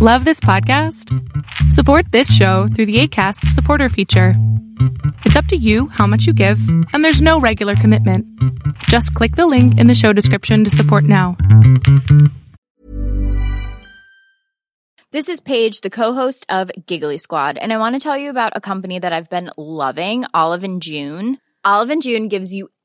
Love this podcast? Support this show through the Acast supporter feature. It's up to you how much you give, and there's no regular commitment. Just click the link in the show description to support now. This is Paige, the co-host of Giggly Squad, and I want to tell you about a company that I've been loving, Olive and June. Olive and June gives you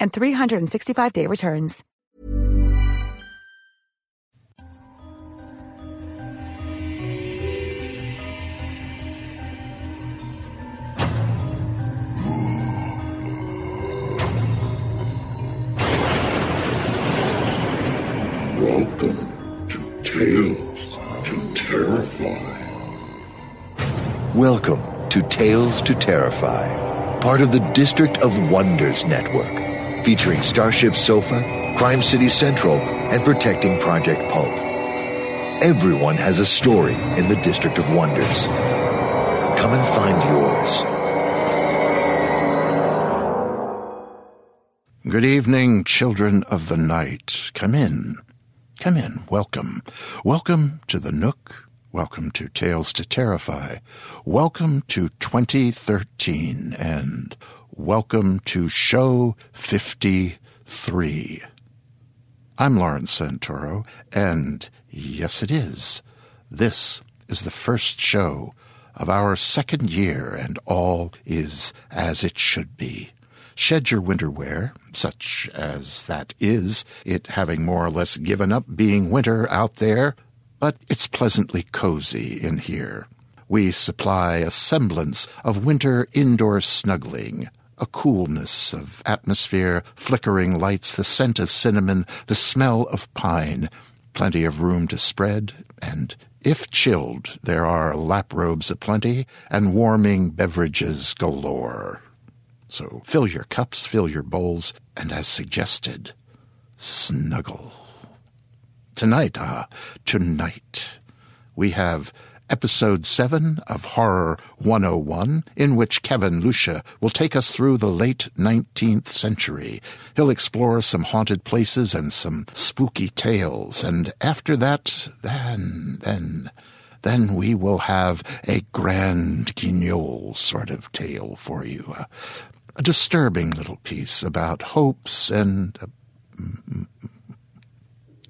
and 365-day returns. Welcome to Tales to Terrify. Welcome to Tales to Terrify, part of the District of Wonders Network. Featuring Starship Sofa, Crime City Central, and Protecting Project Pulp. Everyone has a story in the District of Wonders. Come and find yours. Good evening, children of the night. Come in. Come in. Welcome. Welcome to the Nook. Welcome to Tales to Terrify. Welcome to 2013 and... welcome to Show 53. I'm Lawrence Santoro, and yes it is. This is the first show of our second year, and all is as it should be. Shed your winter wear, such as that is, it having more or less given up being winter out there, but it's pleasantly cozy in here. We supply a semblance of winter indoor snuggling, a coolness of atmosphere, flickering lights, the scent of cinnamon, the smell of pine, plenty of room to spread, and if chilled, there are lap robes aplenty and warming beverages galore. So fill your cups, fill your bowls, and as suggested, snuggle. Tonight, we have Episode 7 of Horror 101, in which Kevin Lucia will take us through the late 19th century. He'll explore some haunted places and some spooky tales, and after that, then we will have a grand guignol sort of tale for you. A disturbing little piece about hopes and...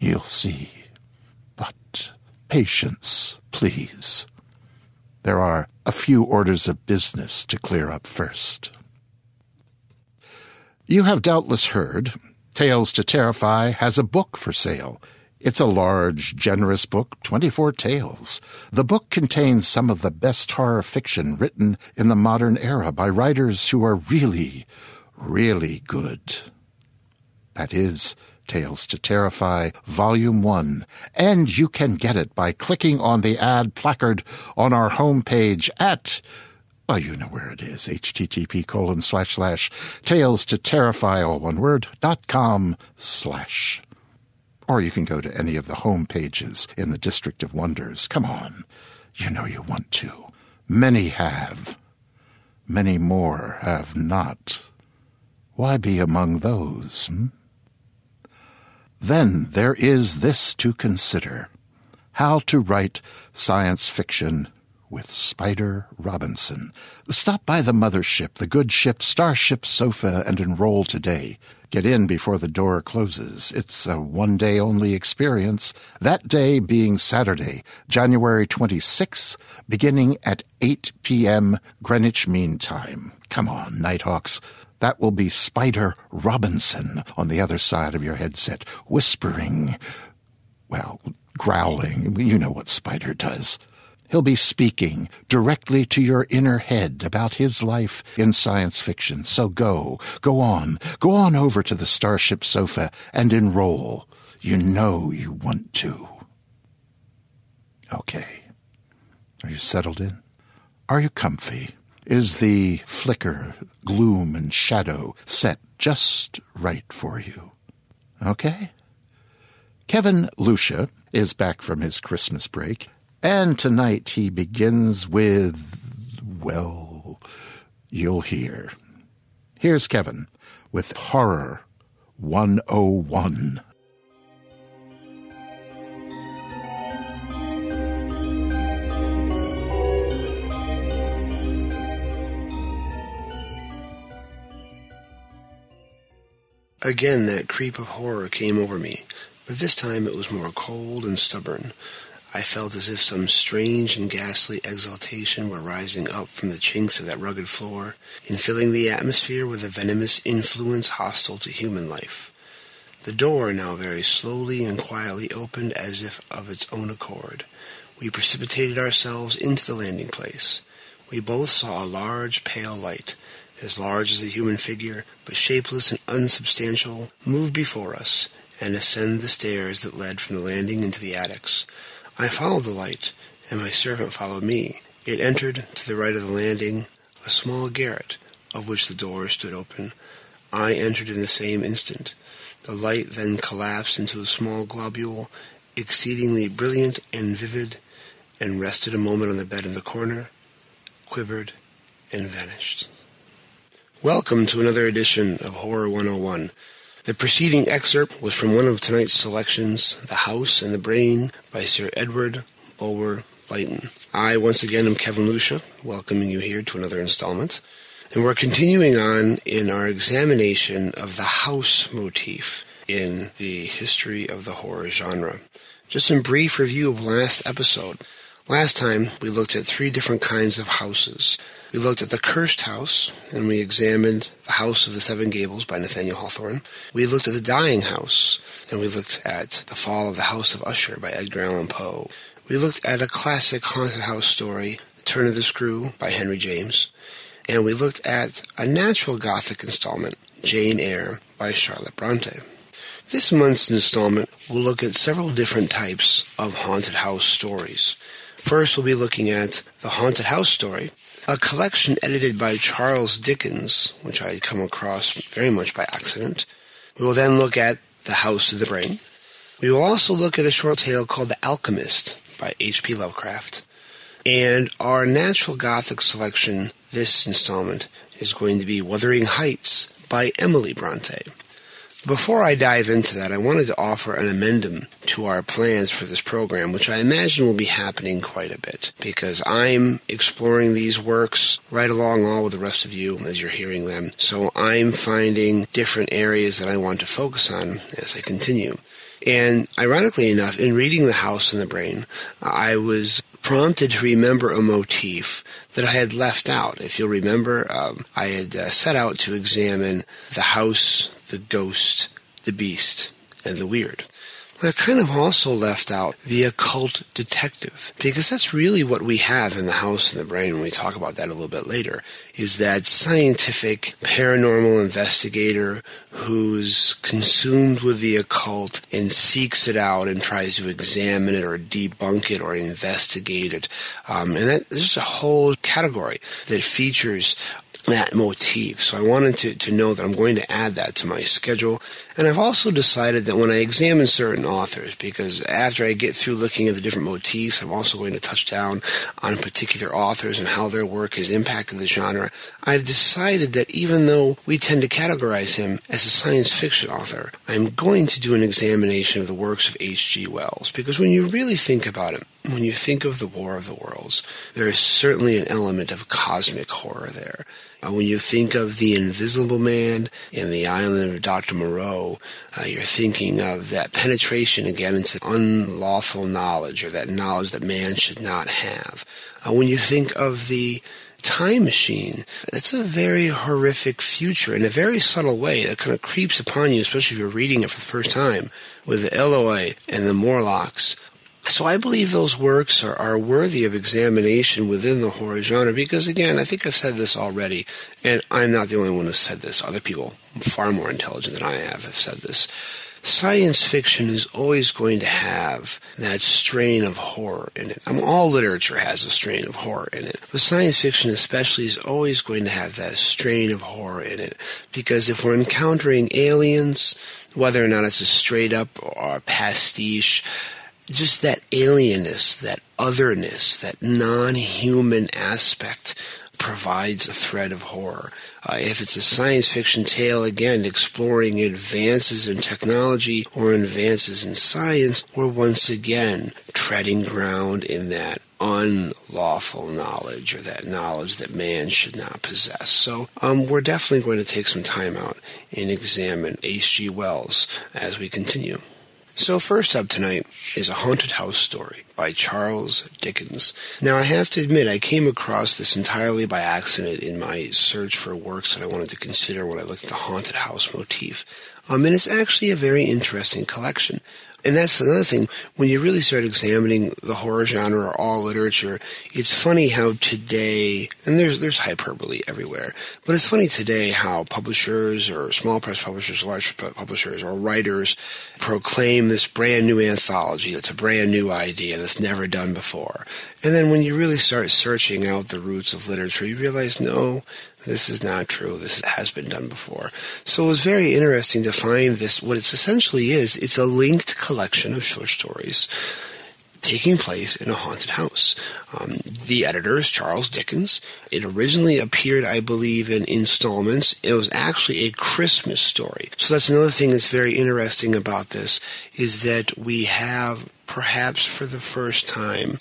you'll see. But... patience, please. There are a few orders of business to clear up first. You have doubtless heard Tales to Terrify has a book for sale. It's a large, generous book, 24 tales. The book contains some of the best horror fiction written in the modern era by writers who are really, really good. That is Tales to Terrify, Volume 1, and you can get it by clicking on the ad placard on our homepage at, well, you know where it is, http://talestoterrify.com/. Or you can go to any of the homepages in the District of Wonders. Come on, you know you want to. Many have. Many more have not. Why be among those, Then there is this to consider: how to write science fiction with Spider Robinson. Stop by the mothership, the good ship Starship Sofa, and enroll today. Get in before the door closes. It's a one-day-only experience, that day being Saturday, January 26th, beginning at 8 p.m. Greenwich Mean Time. Come on, Nighthawks. That will be Spider Robinson on the other side of your headset, whispering, well, growling. You know what Spider does. He'll be speaking directly to your inner head about his life in science fiction. So go on over to the Starship Sofa and enroll. You know you want to. Okay. Are you settled in? Are you comfy? Is the flicker, gloom, and shadow set just right for you? Okay? Kevin Lucia is back from his Christmas break, and tonight he begins with, well, you'll hear. Here's Kevin with Horror 101. Again, that creep of horror came over me, but this time it was more cold and stubborn. I felt as if some strange and ghastly exaltation were rising up from the chinks of that rugged floor and filling the atmosphere with a venomous influence hostile to human life. The door now very slowly and quietly opened as if of its own accord. We precipitated ourselves into the landing place. We both saw a large, pale light, as large as the human figure, but shapeless and unsubstantial, move before us and ascend the stairs that led from the landing into the attics. I followed the light, and my servant followed me. It entered, to the right of the landing, a small garret, of which the door stood open. I entered in the same instant. The light then collapsed into a small globule, exceedingly brilliant and vivid, and rested a moment on the bed in the corner, quivered, and vanished. Welcome to another edition of Horror 101. The preceding excerpt was from one of tonight's selections, The House and the Brain, by Sir Edward Bulwer Lytton. I, once again, am Kevin Lucia, welcoming you here to another installment. And we're continuing on in our examination of the house motif in the history of the horror genre. Just a brief review of last episode. Last time, we looked at three different kinds of houses. We looked at The Cursed House, and we examined The House of the Seven Gables by Nathaniel Hawthorne. We looked at The Dying House, and we looked at The Fall of the House of Usher by Edgar Allan Poe. We looked at a classic haunted house story, The Turn of the Screw by Henry James. And we looked at a natural Gothic installment, Jane Eyre by Charlotte Bronte. This month's installment will look at several different types of haunted house stories. First, we'll be looking at The Haunted House Story, a collection edited by Charles Dickens, which I had come across very much by accident. We will then look at The House of the Brain. We will also look at a short tale called The Alchemist by H.P. Lovecraft. And our natural Gothic selection this installment is going to be Wuthering Heights by Emily Bronte. Before I dive into that, I wanted to offer an amendum to our plans for this program, which I imagine will be happening quite a bit, because I'm exploring these works right along all with the rest of you as you're hearing them. So I'm finding different areas that I want to focus on as I continue. And ironically enough, in reading The House in the Brain, I was prompted to remember a motif that I had left out. If you'll remember, I had set out to examine the house, the ghost, the beast, and the weird. I kind of also left out the occult detective, because that's really what we have in The House in the Brain when we talk about that a little bit later, is that scientific paranormal investigator who's consumed with the occult and seeks it out and tries to examine it or debunk it or investigate it. And there's a whole category that features that motif. So I wanted to know that I'm going to add that to my schedule. And I've also decided that when I examine certain authors, because after I get through looking at the different motifs, I'm also going to touch down on particular authors and how their work has impacted the genre. I've decided that even though we tend to categorize him as a science fiction author, I'm going to do an examination of the works of H.G. Wells, because when you really think about it, when you think of the War of the Worlds, there is certainly an element of cosmic horror there. When you think of The Invisible Man and The Island of Dr. Moreau, you're thinking of that penetration again into unlawful knowledge, or that knowledge that man should not have. When you think of the Time Machine, that's a very horrific future in a very subtle way that kind of creeps upon you, especially if you're reading it for the first time, with the Eloi and the Morlocks. So I believe those works are worthy of examination within the horror genre because, again, I think I've said this already, and I'm not the only one who said this. Other people far more intelligent than I have said this. Science fiction is always going to have that strain of horror in it. All literature has a strain of horror in it, but science fiction especially is always going to have that strain of horror in it, because if we're encountering aliens, whether or not it's a straight-up or a pastiche, just that alienness, that otherness, that non-human aspect provides a thread of horror. If it's a science fiction tale, again, exploring advances in technology or advances in science, we're once again treading ground in that unlawful knowledge, or that knowledge that man should not possess. So we're definitely going to take some time out and examine H.G. Wells as we continue. So first up tonight is A Haunted House Story by Charles Dickens. Now, I have to admit, I came across this entirely by accident in my search for works that I wanted to consider when I looked at the haunted house motif. And it's actually a very interesting collection. And that's another thing, when you really start examining the horror genre or all literature, it's funny how today, and there's hyperbole everywhere, but it's funny today how publishers, or small press publishers, large publishers, or writers proclaim this brand new anthology that's a brand new idea that's never done before. And then when you really start searching out the roots of literature, you realize, no, this is not true. This has been done before. So it was very interesting to find this. What it essentially is, it's a linked collection of short stories taking place in a haunted house. The editor is Charles Dickens. It originally appeared, I believe, in installments. It was actually a Christmas story. So that's another thing that's very interesting about this, is that we have, perhaps for the first time,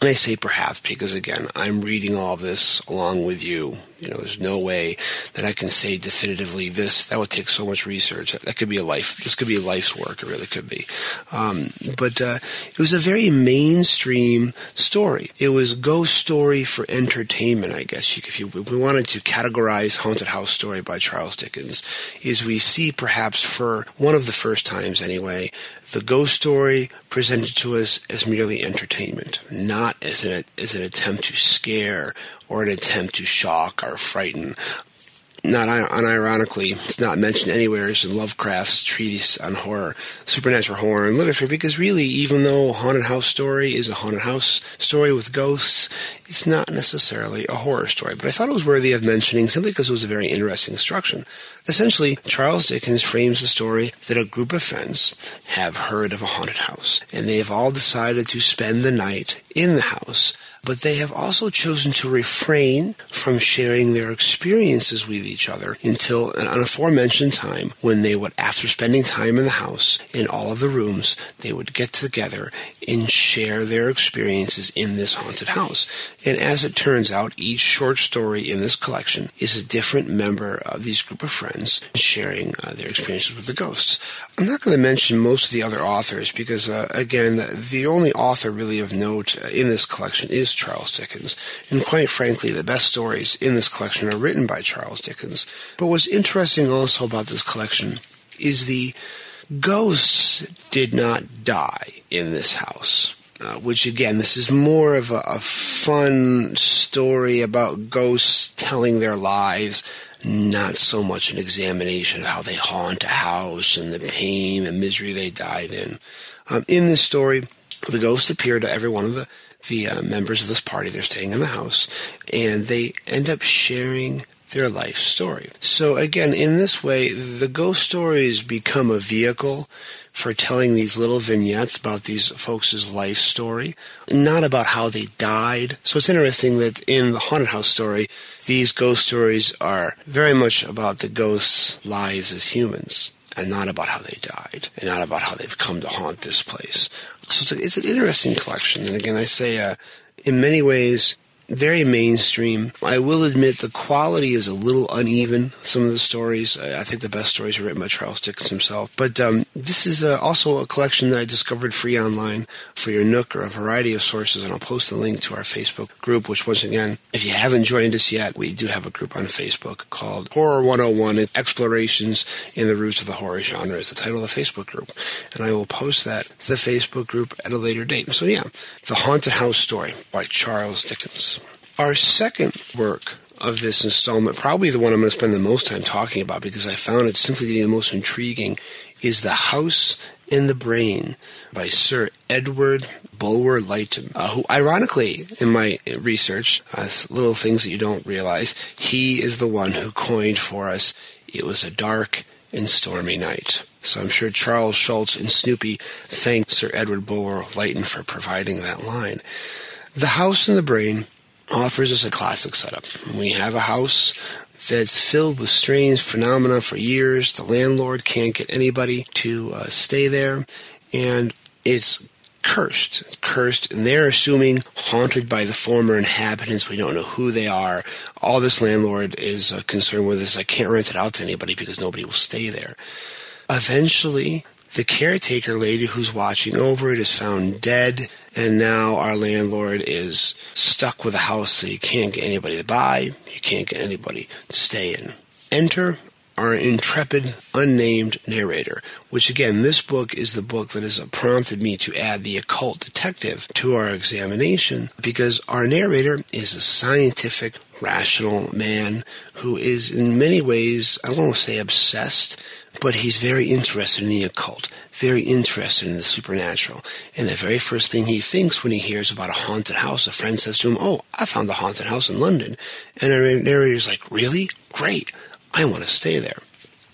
and I say perhaps because, again, I'm reading all this along with you. You know, there's no way that I can say definitively this. That would take so much research. That could be a life. This could be a life's work. It really could be. But it was a very mainstream story. It was ghost story for entertainment, I guess. If we wanted to categorize Haunted House Story by Charles Dickens, is we see perhaps for one of the first times anyway, the ghost story presented to us as merely entertainment, not as an attempt to scare or an attempt to shock or frighten. Not unironically, it's not mentioned anywhere in Lovecraft's treatise on horror, supernatural horror and literature, because really, even though Haunted House Story is a haunted house story with ghosts, it's not necessarily a horror story. But I thought it was worthy of mentioning simply because it was a very interesting structure. Essentially, Charles Dickens frames the story that a group of friends have heard of a haunted house, and they have all decided to spend the night in the house, but they have also chosen to refrain from sharing their experiences with each other until an aforementioned time when they would, after spending time in the house, in all of the rooms, they would get together and share their experiences in this haunted house. And as it turns out, each short story in this collection is a different member of these group of friends sharing their experiences with the ghosts. I'm not going to mention most of the other authors because, again, the only author really of note in this collection is Charles Dickens, and quite frankly, the best stories in this collection are written by Charles Dickens. But what's interesting also about this collection is the ghosts did not die in this house, which, again, this is more of a fun story about ghosts telling their lives, not so much an examination of how they haunt a house and the pain and misery they died in. In this story, the ghosts appear to every one of the members of this party. They're staying in the house, and they end up sharing their life story. So again, in this way, the ghost stories become a vehicle for telling these little vignettes about these folks' life story, not about how they died. So it's interesting that in the Haunted House Story, these ghost stories are very much about the ghosts' lives as humans, and not about how they died and not about how they've come to haunt this place. So it's an interesting collection. And again, I say in many ways very mainstream. I will admit the quality is a little uneven, some of the stories. I think the best stories are written by Charles Dickens himself. But this is also a collection that I discovered free online for your Nook or a variety of sources, and I'll post a link to our Facebook group, which once again, if you haven't joined us yet, we do have a group on Facebook called Horror 101 Explorations in the Roots of the Horror Genre is the title of the Facebook group. And I will post that to the Facebook group at a later date. So yeah, The Haunted House Story by Charles Dickens. Our second work of this installment, probably the one I'm going to spend the most time talking about because I found it simply to be the most intriguing, is The House in the Brain by Sir Edward Bulwer Lytton, who ironically, in my research, little things that you don't realize, he is the one who coined for us, "It was a dark and stormy night." So I'm sure Charles Schulz and Snoopy thanked Sir Edward Bulwer Lytton for providing that line. The House in the Brain offers us a classic setup. We have a house that's filled with strange phenomena for years. The landlord can't get anybody to stay there, and it's cursed, and they're assuming haunted by the former inhabitants. We don't know who they are. All this landlord is concerned with is, I can't rent it out to anybody because nobody will stay there. Eventually, the caretaker lady who's watching over it is found dead, and now our landlord is stuck with a house that he can't get anybody to buy, he can't get anybody to stay in. Enter our intrepid, unnamed narrator, which again, this book is the book that has prompted me to add the occult detective to our examination, because our narrator is a scientific, rational man who is in many ways, I don't want to say obsessed, but he's very interested in the occult, very interested in the supernatural. And the very first thing he thinks when he hears about a haunted house, a friend says to him, "Oh, I found a haunted house in London." And our narrator's like, "Really? Great. I want to stay there."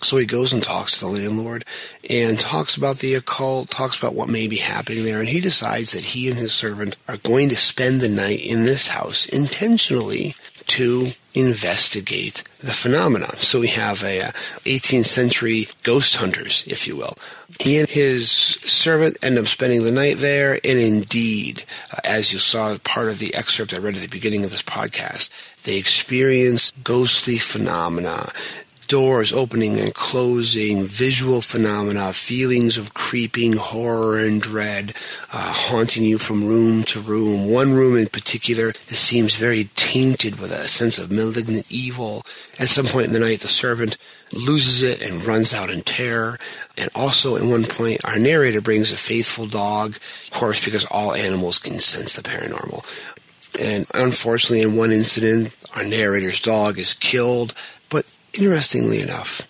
So he goes and talks to the landlord and talks about the occult, talks about what may be happening there, and he decides that he and his servant are going to spend the night in this house intentionally to investigate the phenomenon. So we have a 18th century ghost hunters, if you will. He and his servant end up spending the night there, and indeed, as you saw part of the excerpt I read at the beginning of this podcast, they experience ghostly phenomena, doors opening and closing, visual phenomena, feelings of creeping horror and dread, haunting you from room to room. One room in particular that seems very tainted with a sense of malignant evil. At some point in the night, the servant loses it and runs out in terror. And also, at one point, our narrator brings a faithful dog, of course, because all animals can sense the paranormal. And unfortunately, in one incident, our narrator's dog is killed. But interestingly enough,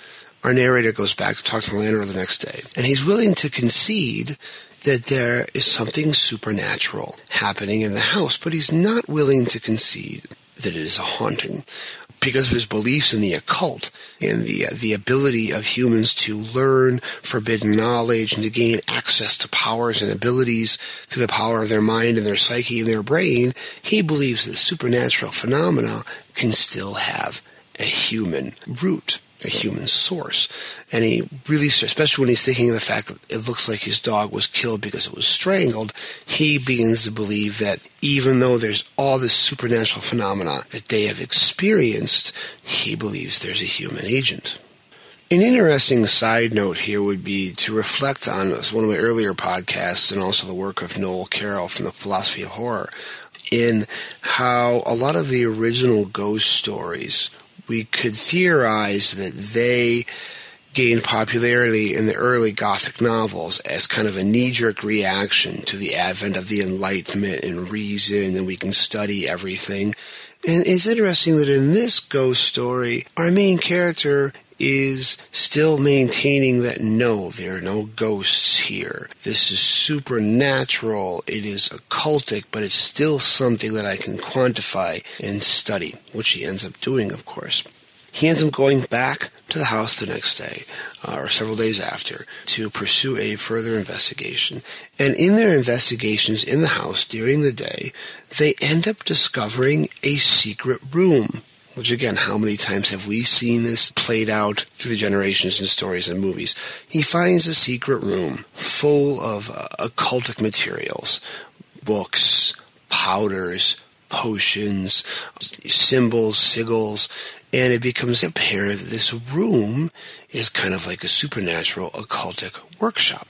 our narrator goes back to talk to the landlord the next day, and he's willing to concede that there is something supernatural happening in the house, but he's not willing to concede that it is a haunting. Because of his beliefs in the occult and the ability of humans to learn forbidden knowledge and to gain access to powers and abilities through the power of their mind and their psyche and their brain, he believes that supernatural phenomena can still have a human root, a human source. And he really, especially when he's thinking of the fact that it looks like his dog was killed because it was strangled, he begins to believe that even though there's all this supernatural phenomena that they have experienced, he believes there's a human agent. An interesting side note here would be to reflect on one of my earlier podcasts and also the work of Noel Carroll from The Philosophy of Horror, in how a lot of the original ghost stories, we could theorize that they gained popularity in the early Gothic novels as kind of a knee-jerk reaction to the advent of the Enlightenment and reason, and we can study everything. And it's interesting that in this ghost story, our main character is still maintaining that no, there are no ghosts here. This is supernatural, it is occultic, but it's still something that I can quantify and study, which he ends up doing, of course. He ends up going back to the house the next day, or several days after, to pursue a further investigation. And in their investigations in the house during the day, they end up discovering a secret room which again, how many times have we seen this played out through the generations in stories and movies? He finds a secret room full of occultic materials, books, powders, potions, symbols, sigils, and it becomes apparent that this room is kind of like a supernatural occultic workshop.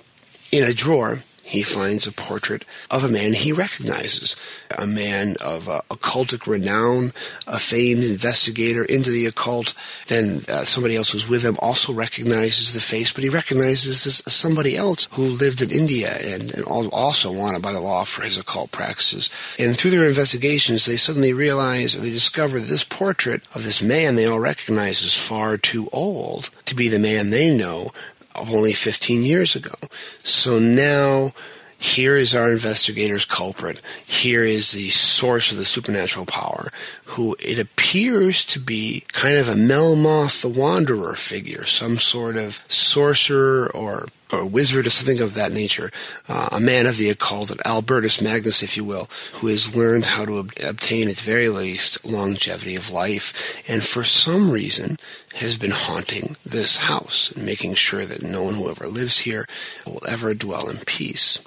In a drawer, he finds a portrait of a man he recognizes, a man of occultic renown, a famed investigator into the occult. Then somebody else who's with him also recognizes the face, but he recognizes this somebody else who lived in India and also wanted by the law for his occult practices. And through their investigations, they suddenly realize, or they discover, that this portrait of this man they all recognize is far too old to be the man they know of only 15 years ago. So now, here is our investigator's culprit. Here is the source of the supernatural power, who it appears to be kind of a Melmoth the Wanderer figure, some sort of sorcerer or wizard or something of that nature, a man of the occult, an Albertus Magnus, if you will, who has learned how to obtain, at the very least, longevity of life, and for some reason has been haunting this house and making sure that no one who ever lives here will ever dwell in peace.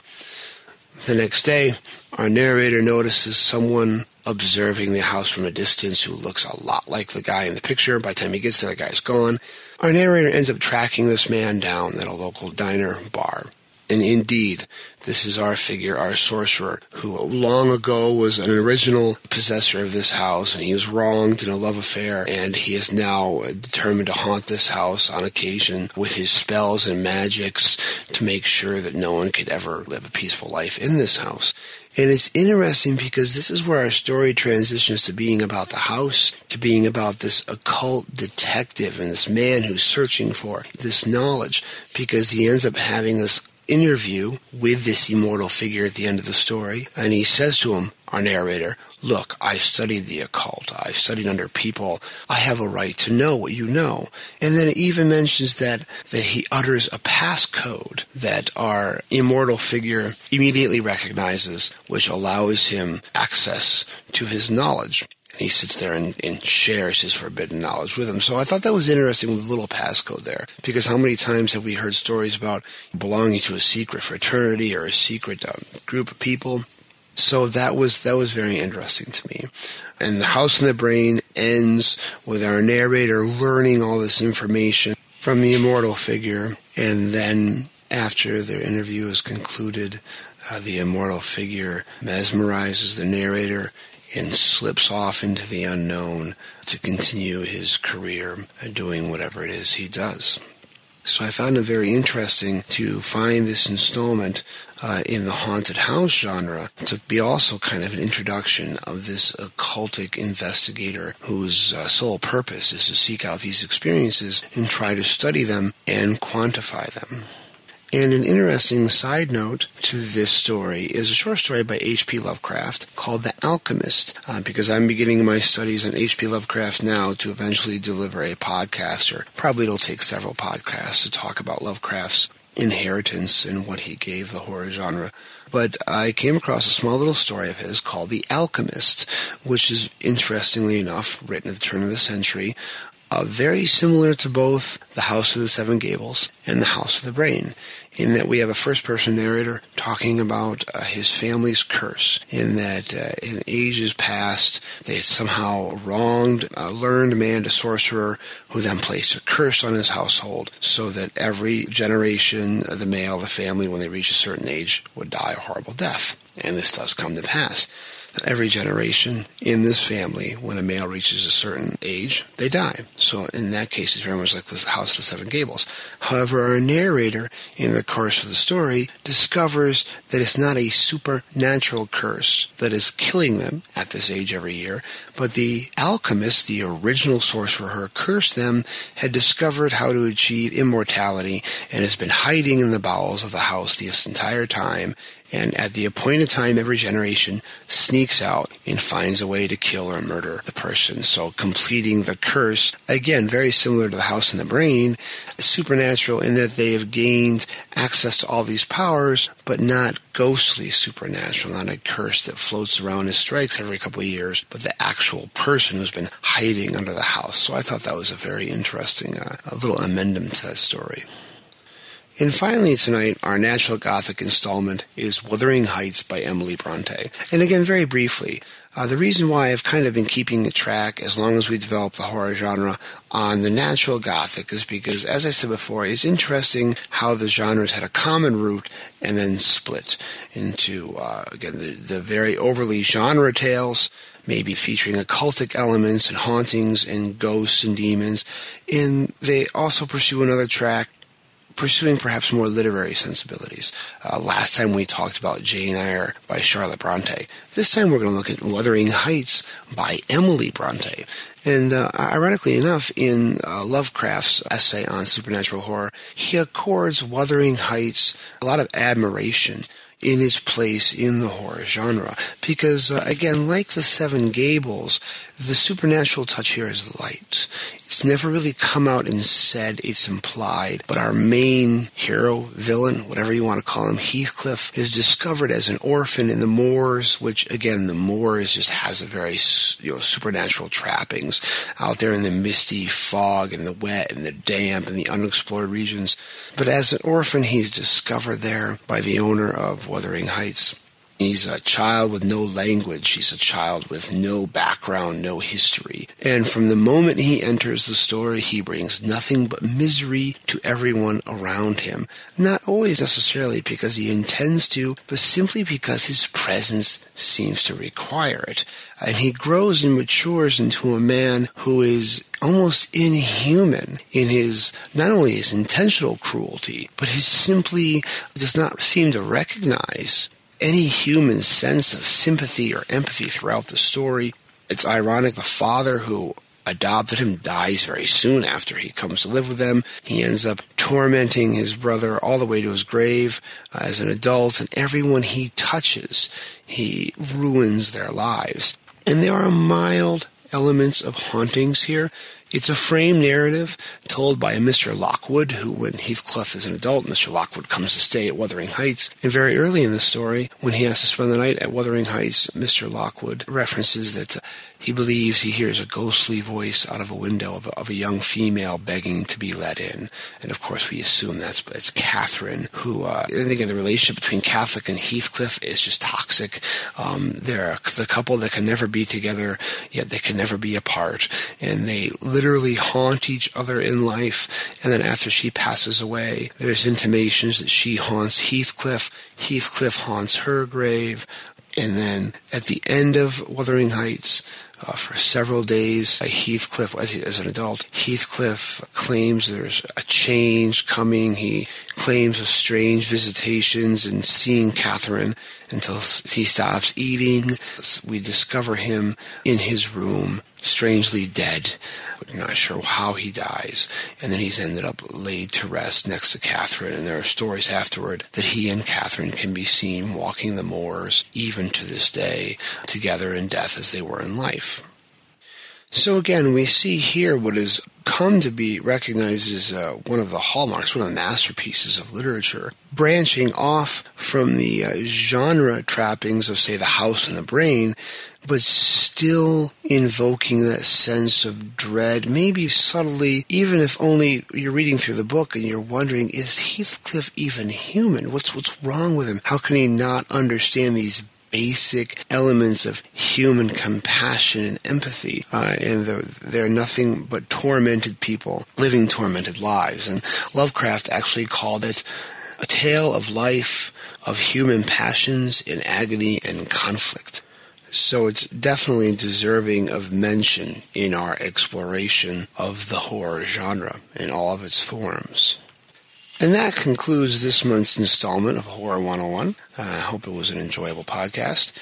The next day, our narrator notices someone observing the house from a distance who looks a lot like the guy in the picture. By the time he gets there, the guy's gone. Our narrator ends up tracking this man down at a local diner bar. And indeed, this is our figure, our sorcerer, who long ago was an original possessor of this house, and he was wronged in a love affair, and he is now determined to haunt this house on occasion with his spells and magics to make sure that no one could ever live a peaceful life in this house. And it's interesting because this is where our story transitions to being about the house, to being about this occult detective and this man who's searching for this knowledge, because he ends up having this interview with this immortal figure at the end of the story, and he says to him, our narrator, "Look, I've studied the occult. I've studied under people. I have a right to know what you know." And then it even mentions that he utters a passcode that our immortal figure immediately recognizes, which allows him access to his knowledge. And he sits there and shares his forbidden knowledge with him. So I thought that was interesting with the little passcode there, because how many times have we heard stories about belonging to a secret fraternity or a secret group of people? So that was very interesting to me. And The House in the Brain ends with our narrator learning all this information from the immortal figure. And then after their interview is concluded, the immortal figure mesmerizes the narrator and slips off into the unknown to continue his career doing whatever it is he does. So I found it very interesting to find this installment in the haunted house genre to be also kind of an introduction of this occultic investigator whose sole purpose is to seek out these experiences and try to study them and quantify them. And an interesting side note to this story is a short story by H.P. Lovecraft called The Alchemist, because I'm beginning my studies on H.P. Lovecraft now to eventually deliver a podcast, or probably it'll take several podcasts to talk about Lovecraft's inheritance and what he gave the horror genre. But I came across a small little story of his called The Alchemist, which is, interestingly enough, written at the turn of the century, very similar to both The House of the Seven Gables and The House of the Brain, in that we have a first-person narrator talking about his family's curse, in that in ages past they had somehow wronged a learned man, a sorcerer, who then placed a curse on his household so that every generation of the male of the family, when they reach a certain age, would die a horrible death. And this does come to pass. Every generation in this family, when a male reaches a certain age, they die. So in that case, it's very much like The House of the Seven Gables. However, our narrator, in the course of the story, discovers that it's not a supernatural curse that is killing them at this age every year, but the alchemist, the original sorcerer who cursed them, had discovered how to achieve immortality and has been hiding in the bowels of the house this entire time, and at the appointed time every generation sneaks out and finds a way to kill or murder the person. So completing the curse, again, very similar to The House in the Brain, supernatural in that they have gained access to all these powers, but not ghostly supernatural, not a curse that floats around and strikes every couple of years, but the actual person who's been hiding under the house. So I thought that was a very interesting little amendment to that story. And finally tonight, our Natural Gothic installment is Wuthering Heights by Emily Bronte. And again, very briefly, the reason why I've kind of been keeping a track as long as we develop the horror genre on the natural gothic is because, as I said before, it's interesting how the genres had a common root and then split into, again, the very overly genre tales, maybe featuring occultic elements and hauntings and ghosts and demons. And they also pursue another track, pursuing perhaps more literary sensibilities. Last time we talked about Jane Eyre by Charlotte Bronte. This time we're going to look at Wuthering Heights by Emily Bronte. And ironically enough, in Lovecraft's essay on supernatural horror, he accords Wuthering Heights a lot of admiration in its place in the horror genre. Because, again, like the Seven Gables, the supernatural touch here is light. It's never really come out and said, it's implied. But our main hero, villain, whatever you want to call him, Heathcliff, is discovered as an orphan in the moors, which, again, the moors just has a very supernatural trappings out there in the misty fog and the wet and the damp and the unexplored regions. But as an orphan, he's discovered there by the owner of Wuthering Heights. He's a child with no language. He's a child with no background, no history. And from the moment he enters the story, he brings nothing but misery to everyone around him. Not always necessarily because he intends to, but simply because his presence seems to require it. And he grows and matures into a man who is almost inhuman in his, not only his intentional cruelty, but he simply does not seem to recognize any human sense of sympathy or empathy throughout the story. It's ironic, the father who adopted him dies very soon after he comes to live with them. He ends up tormenting his brother all the way to his grave as an adult, and everyone he touches, he ruins their lives. And there are mild elements of hauntings here. It's a frame narrative told by Mr. Lockwood, who, when Heathcliff is an adult, Mr. Lockwood comes to stay at Wuthering Heights. And very early in the story, when he has to spend the night at Wuthering Heights, Mr. Lockwood references that he believes he hears a ghostly voice out of a window of a young female begging to be let in. And, of course, we assume it's Catherine, who, and again, the relationship between Catholic and Heathcliff is just toxic. They're the couple that can never be together, yet they can never be apart. And they literally haunt each other in life, and then after she passes away, there's intimations that she haunts Heathcliff, Heathcliff haunts her grave, and then at the end of Wuthering Heights, for several days, Heathcliff, as an adult, Heathcliff claims there's a change coming. He claims of strange visitations and seeing Catherine until he stops eating. We discover him in his room, strangely dead. We're not sure how he dies. And then he's ended up laid to rest next to Catherine. And there are stories afterward that he and Catherine can be seen walking the moors, even to this day, together in death as they were in life. So again, we see here what has come to be recognized as one of the hallmarks, one of the masterpieces of literature, branching off from the genre trappings of, say, The House in the Brain, but still invoking that sense of dread, maybe subtly, even if only you're reading through the book and you're wondering, is Heathcliff even human? What's wrong with him? How can he not understand these basic elements of human compassion and empathy, and they're nothing but tormented people living tormented lives. And Lovecraft actually called it a tale of life, of human passions in agony and conflict. So it's definitely deserving of mention in our exploration of the horror genre in all of its forms. And that concludes this month's installment of Horror 101. I hope it was an enjoyable podcast.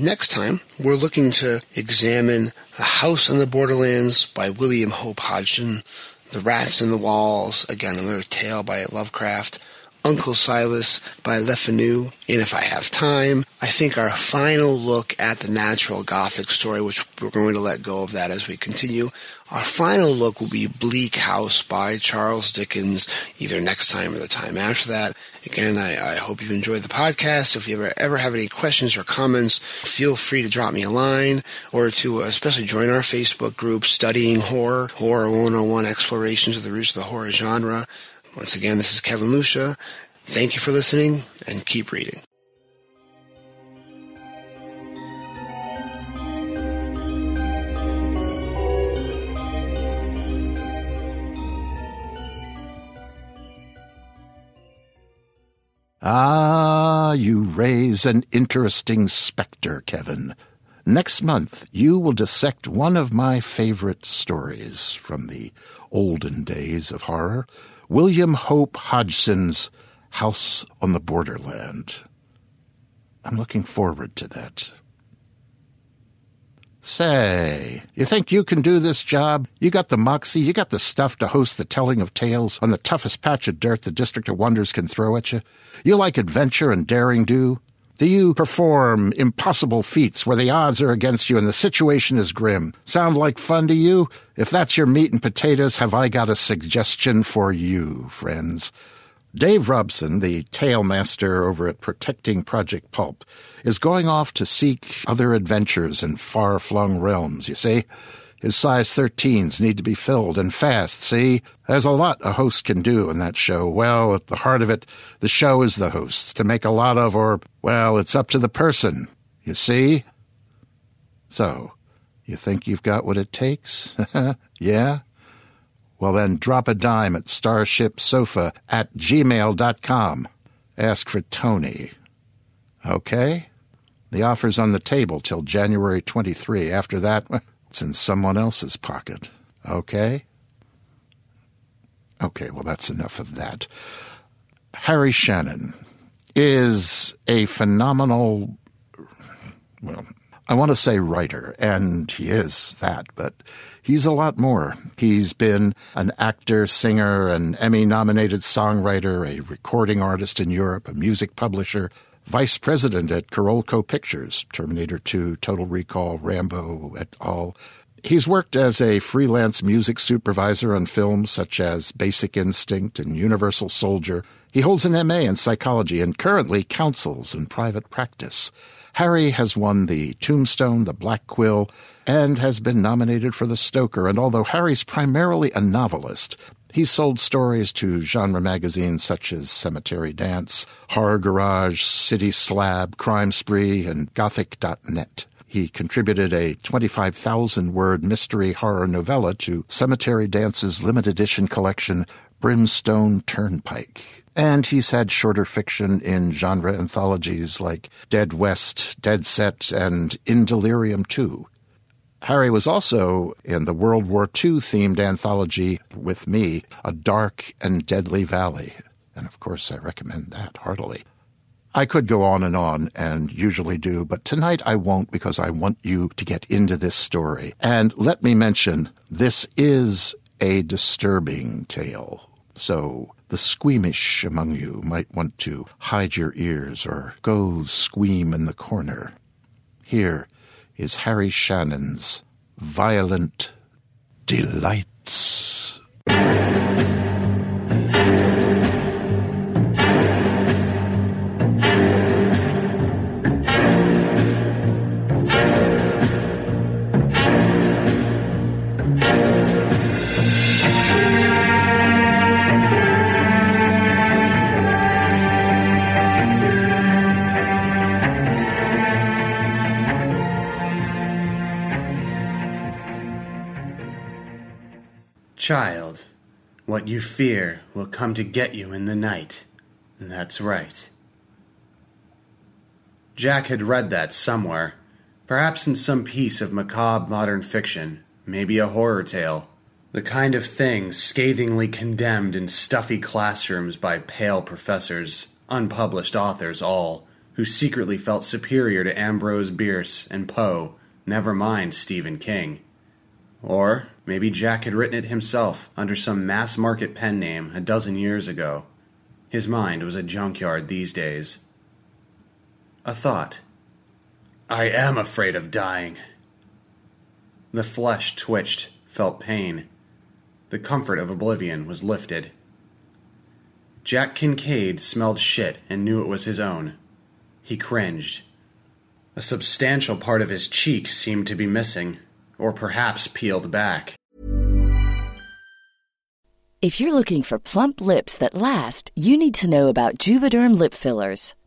Next time, we're looking to examine A House on the Borderlands by William Hope Hodgson, The Rats in the Walls, again another tale by Lovecraft, Uncle Silas by Le Fanu, and If I Have Time. I think our final look at the natural Gothic story, which we're going to let go of that as we continue. Our final look will be Bleak House by Charles Dickens, either next time or the time after that. Again, I hope you've enjoyed the podcast. If you ever have any questions or comments, feel free to drop me a line or to especially join our Facebook group, Studying Horror, Horror 101 Explorations of the Roots of the Horror Genre. Once again, this is Kevin Lucia. Thank you for listening, and keep reading. Ah, you raise an interesting specter, Kevin. Next month, you will dissect one of my favorite stories from the olden days of horror, William Hope Hodgson's House on the Borderland. I'm looking forward to that. Say, you think you can do this job? You got the moxie, you got the stuff to host the telling of tales on the toughest patch of dirt the District of Wonders can throw at you? You like adventure and daring do? Do you perform impossible feats where the odds are against you and the situation is grim? Sound like fun to you? If that's your meat and potatoes, have I got a suggestion for you, friends. Dave Robson, the tale master over at Protecting Project Pulp, is going off to seek other adventures in far-flung realms, you see. His size 13s need to be filled, and fast, see? There's a lot a host can do in that show. Well, at the heart of it, the show is the host's to make a lot of, or, well, it's up to the person, you see? So, you think you've got what it takes? Yeah? Well, then drop a dime at starshipsofa@gmail.com. Ask for Tony. Okay? The offer's on the table till January 23. After that, it's in someone else's pocket. Okay? Okay, well, that's enough of that. Harry Shannon is a phenomenal, well, I want to say writer, and he is that, but he's a lot more. He's been an actor, singer, an Emmy-nominated songwriter, a recording artist in Europe, a music publisher, vice president at Carolco Pictures, Terminator 2, Total Recall, Rambo et al. He's worked as a freelance music supervisor on films such as Basic Instinct and Universal Soldier. He holds an MA in psychology and currently counsels in private practice. Harry has won the Tombstone, the Black Quill, and has been nominated for the Stoker. And although Harry's primarily a novelist, he's sold stories to genre magazines such as Cemetery Dance, Horror Garage, City Slab, Crime Spree, and Gothic.net. He contributed a 25,000-word mystery horror novella to Cemetery Dance's limited edition collection, Brimstone Turnpike. And he's had shorter fiction in genre anthologies like Dead West, Dead Set, and In Delirium 2. Harry was also in the World War II-themed anthology with me, A Dark and Deadly Valley. And, of course, I recommend that heartily. I could go on, and usually do, but tonight I won't because I want you to get into this story. And let me mention, this is a disturbing tale. So the squeamish among you might want to hide your ears or go squeam in the corner. Here is Harry Shannon's Violent Delights. Child, what you fear will come to get you in the night, and that's right. Jack had read that somewhere, perhaps in some piece of macabre modern fiction, maybe a horror tale, the kind of thing scathingly condemned in stuffy classrooms by pale professors, unpublished authors all, who secretly felt superior to Ambrose Bierce and Poe, never mind Stephen King. Or maybe Jack had written it himself under some mass-market pen name a dozen years ago. His mind was a junkyard these days. A thought. I am afraid of dying. The flesh twitched, felt pain. The comfort of oblivion was lifted. Jack Kincaid smelled shit and knew it was his own. He cringed. A substantial part of his cheek seemed to be missing, or perhaps peeled back. If you're looking for plump lips that last, you need to know about Juvederm lip fillers.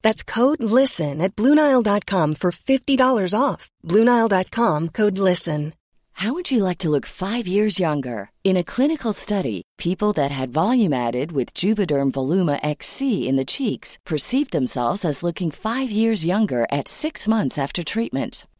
That's code LISTEN at BlueNile.com for $50 off. BlueNile.com, code LISTEN. How would you like to look 5 years younger? In a clinical study, people that had volume added with Juvederm Voluma XC in the cheeks perceived themselves as looking 5 years younger at 6 months after treatment.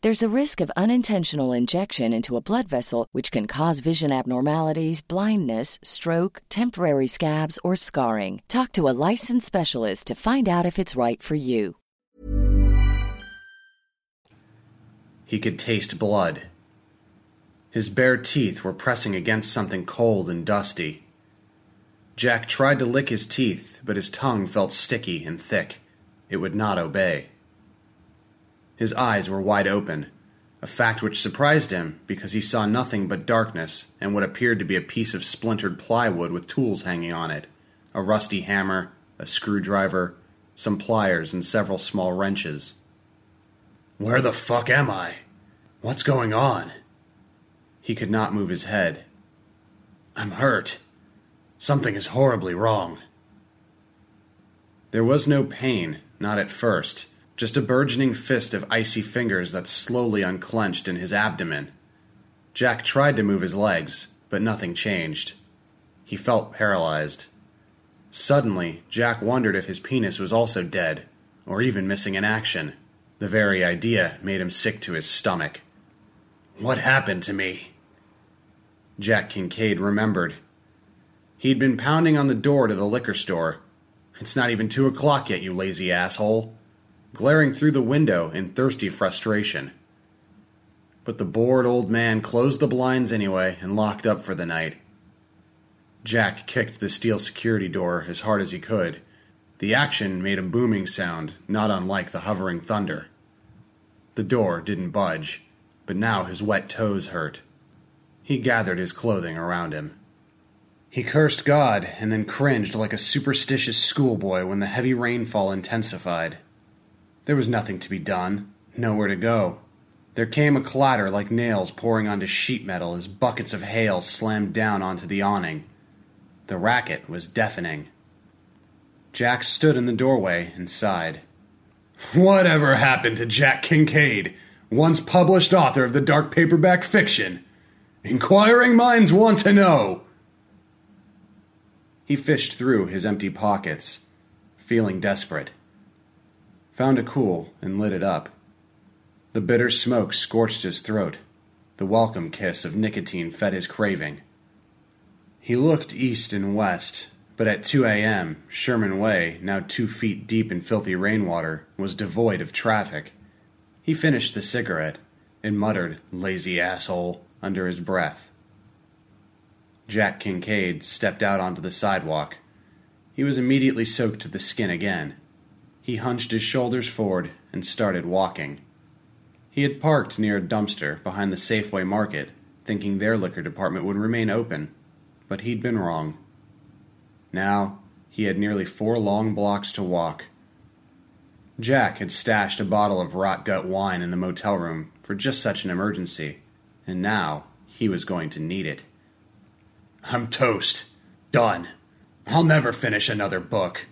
There's a risk of unintentional injection into a blood vessel, which can cause vision abnormalities, blindness, stroke, temporary scabs, or scarring. Talk to a licensed specialist to find out if it's right for you. He could taste blood. His bare teeth were pressing against something cold and dusty. Jack tried to lick his teeth, but his tongue felt sticky and thick. It would not obey. His eyes were wide open, a fact which surprised him because he saw nothing but darkness and what appeared to be a piece of splintered plywood with tools hanging on it, a rusty hammer, a screwdriver, some pliers, and several small wrenches. Where the fuck am I? What's going on? He could not move his head. I'm hurt. Something is horribly wrong. There was no pain, not at first, just a burgeoning fist of icy fingers that slowly unclenched in his abdomen. Jack tried to move his legs, but nothing changed. He felt paralyzed. Suddenly, Jack wondered if his penis was also dead, or even missing in action. The very idea made him sick to his stomach. What happened to me? Jack Kincaid remembered. He'd been pounding on the door to the liquor store. It's not even 2:00 yet, you lazy asshole. Glaring through the window in thirsty frustration. But the bored old man closed the blinds anyway and locked up for the night. Jack kicked the steel security door as hard as he could. The action made a booming sound, not unlike the hovering thunder. The door didn't budge, but now his wet toes hurt. He gathered his clothing around him. He cursed God and then cringed like a superstitious schoolboy when the heavy rainfall intensified. There was nothing to be done, nowhere to go. There came a clatter like nails pouring onto sheet metal as buckets of hail slammed down onto the awning. The racket was deafening. Jack stood in the doorway and sighed. Whatever happened to Jack Kincaid, once published author of the dark paperback fiction? Inquiring minds want to know. He fished through his empty pockets, feeling desperate. Found a cool and lit it up. The bitter smoke scorched his throat. The welcome kiss of nicotine fed his craving. He looked east and west, but at 2 a.m., Sherman Way, now 2 feet deep in filthy rainwater, was devoid of traffic. He finished the cigarette and muttered, "Lazy asshole," under his breath. Jack Kincaid stepped out onto the sidewalk. He was immediately soaked to the skin again. He hunched his shoulders forward and started walking. He had parked near a dumpster behind the Safeway Market, thinking their liquor department would remain open, but he'd been wrong. Now he had nearly 4 long blocks to walk. Jack had stashed a bottle of rot-gut wine in the motel room for just such an emergency, and now he was going to need it. I'm toast. Done. I'll never finish another book.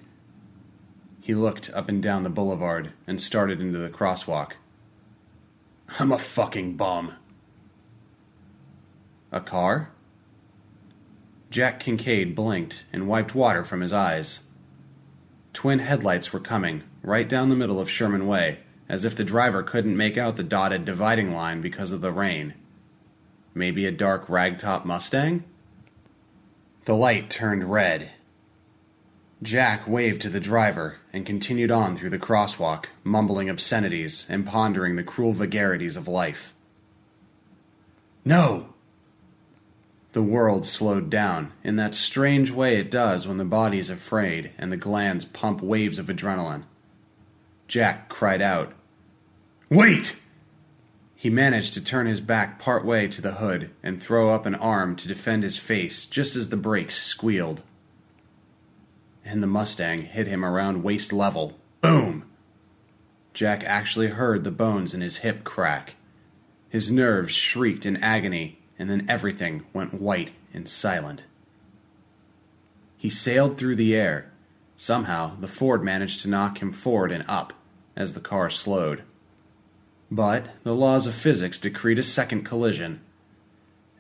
He looked up and down the boulevard and started into the crosswalk. I'm a fucking bum. A car? Jack Kincaid blinked and wiped water from his eyes. Twin headlights were coming, right down the middle of Sherman Way, as if the driver couldn't make out the dotted dividing line because of the rain. Maybe a dark ragtop Mustang? The light turned red. Jack waved to the driver and continued on through the crosswalk, mumbling obscenities and pondering the cruel vagaries of life. No! The world slowed down in that strange way it does when the body is afraid and the glands pump waves of adrenaline. Jack cried out, "Wait!" He managed to turn his back partway to the hood and throw up an arm to defend his face just as the brakes squealed. And the Mustang hit him around waist level. Boom! Jack actually heard the bones in his hip crack. His nerves shrieked in agony, and then everything went white and silent. He sailed through the air. Somehow, the Ford managed to knock him forward and up as the car slowed. But the laws of physics decreed a second collision.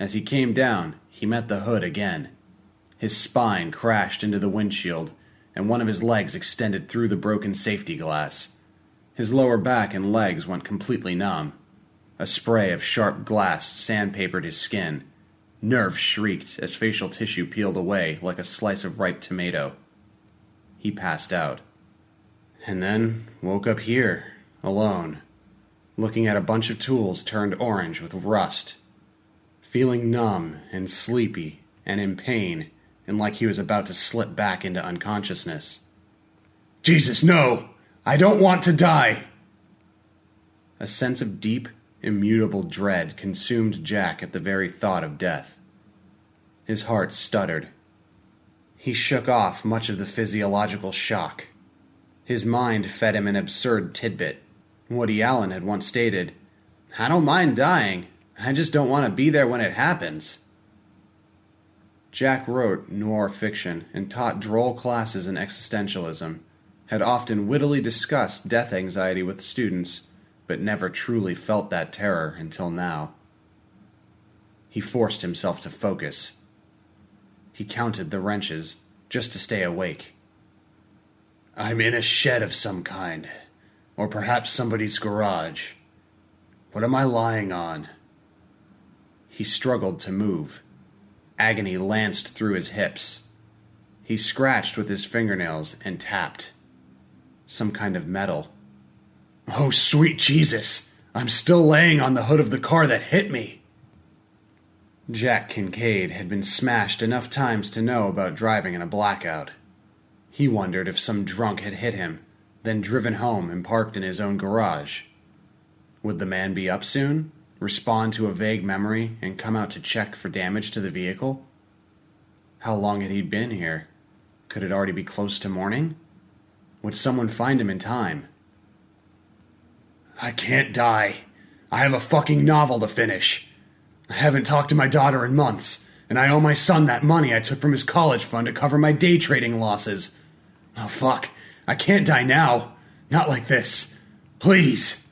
As he came down, he met the hood again. His spine crashed into the windshield, and one of his legs extended through the broken safety glass. His lower back and legs went completely numb. A spray of sharp glass sandpapered his skin. Nerves shrieked as facial tissue peeled away like a slice of ripe tomato. He passed out. And then woke up here, alone, looking at a bunch of tools turned orange with rust, feeling numb and sleepy and in pain, and like he was about to slip back into unconsciousness. Jesus, no! I don't want to die! A sense of deep, immutable dread consumed Jack at the very thought of death. His heart stuttered. He shook off much of the physiological shock. His mind fed him an absurd tidbit. Woody Allen had once stated, "I don't mind dying, I just don't want to be there when it happens." Jack wrote noir fiction and taught droll classes in existentialism, had often wittily discussed death anxiety with students, but never truly felt that terror until now. He forced himself to focus. He counted the wrenches, just to stay awake. I'm in a shed of some kind, or perhaps somebody's garage. What am I lying on? He struggled to move. Agony lanced through his hips. He scratched with his fingernails and tapped. Some kind of metal. Oh, sweet Jesus! I'm still laying on the hood of the car that hit me! Jack Kincaid had been smashed enough times to know about driving in a blackout. He wondered if some drunk had hit him, then driven home and parked in his own garage. Would the man be up soon? Respond to a vague memory, and come out to check for damage to the vehicle? How long had he been here? Could it already be close to morning? Would someone find him in time? I can't die. I have a fucking novel to finish. I haven't talked to my daughter in months, and I owe my son that money I took from his college fund to cover my day trading losses. Oh, fuck. I can't die now. Not like this. Please.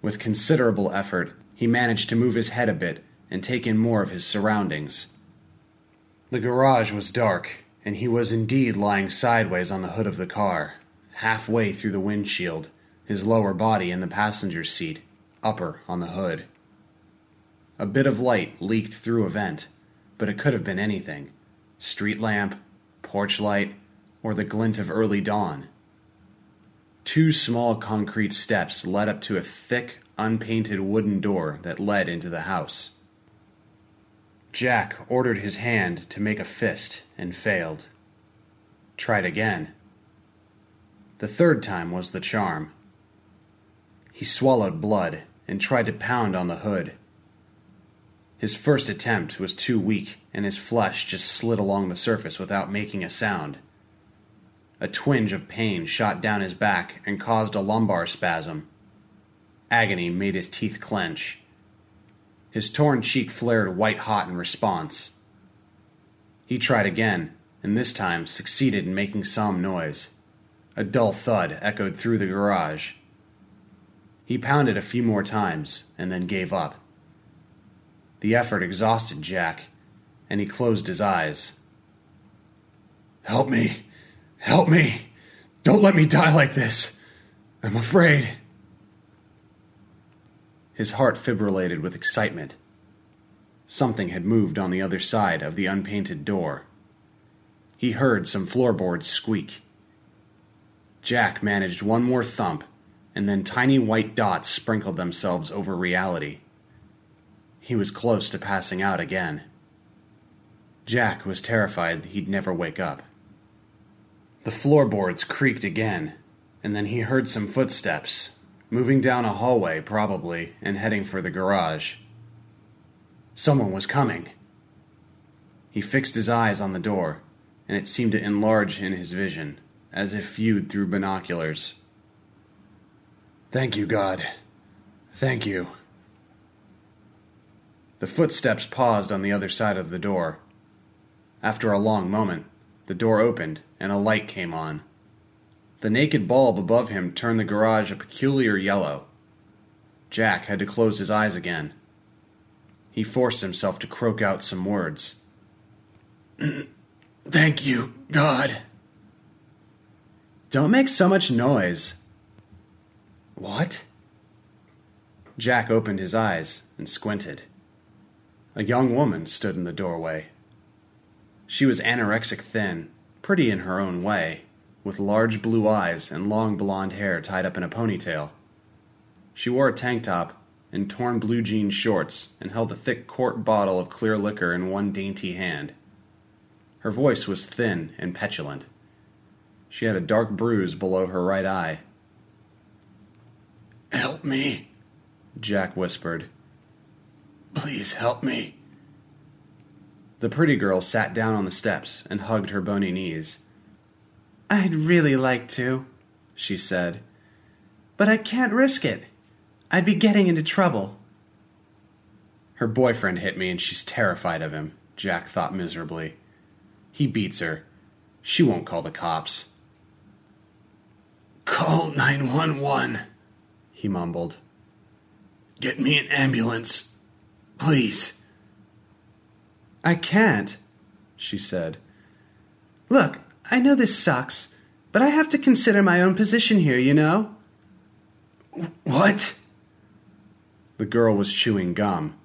With considerable effort, he managed to move his head a bit and take in more of his surroundings. The garage was dark, and he was indeed lying sideways on the hood of the car, halfway through the windshield, his lower body in the passenger's seat, upper on the hood. A bit of light leaked through a vent, but it could have been anything. Street lamp, porch light, or the glint of early dawn. Two small concrete steps led up to a thick, unpainted wooden door that led into the house. Jack ordered his hand to make a fist and failed. Tried again. The third time was the charm. He swallowed blood and tried to pound on the hood. His first attempt was too weak, and his flesh just slid along the surface without making a sound. A twinge of pain shot down his back and caused a lumbar spasm. Agony made his teeth clench. His torn cheek flared white-hot in response. He tried again, and this time succeeded in making some noise. A dull thud echoed through the garage. He pounded a few more times, and then gave up. The effort exhausted Jack, and he closed his eyes. "Help me! Help me! Don't let me die like this! I'm afraid!" His heart fibrillated with excitement. Something had moved on the other side of the unpainted door. He heard some floorboards squeak. Jack managed one more thump, and then tiny white dots sprinkled themselves over reality. He was close to passing out again. Jack was terrified he'd never wake up. The floorboards creaked again, and then he heard some footsteps, moving down a hallway probably, and heading for the garage. Someone was coming. He fixed his eyes on the door, and it seemed to enlarge in his vision, as if viewed through binoculars. "Thank you, God. Thank you." The footsteps paused on the other side of the door. After a long moment, the door opened, and a light came on. The naked bulb above him turned the garage a peculiar yellow. Jack had to close his eyes again. He forced himself to croak out some words. "Thank you, God." "Don't make so much noise." "What?" Jack opened his eyes and squinted. A young woman stood in the doorway. She was anorexic thin, pretty in her own way, with large blue eyes and long blonde hair tied up in a ponytail. She wore a tank top and torn blue jean shorts and held a thick quart bottle of clear liquor in one dainty hand. Her voice was thin and petulant. She had a dark bruise below her right eye. "Help me," Jack whispered. "Please help me." The pretty girl sat down on the steps and hugged her bony knees. "I'd really like to," she said, "but I can't risk it. I'd be getting into trouble." "Her boyfriend hit me and she's terrified of him," Jack thought miserably. "He beats her. She won't call the cops." "Call 911, he mumbled. "Get me an ambulance, please." "I can't," she said. "Look, I know this sucks, but I have to consider my own position here, you know." "What?" The girl was chewing gum.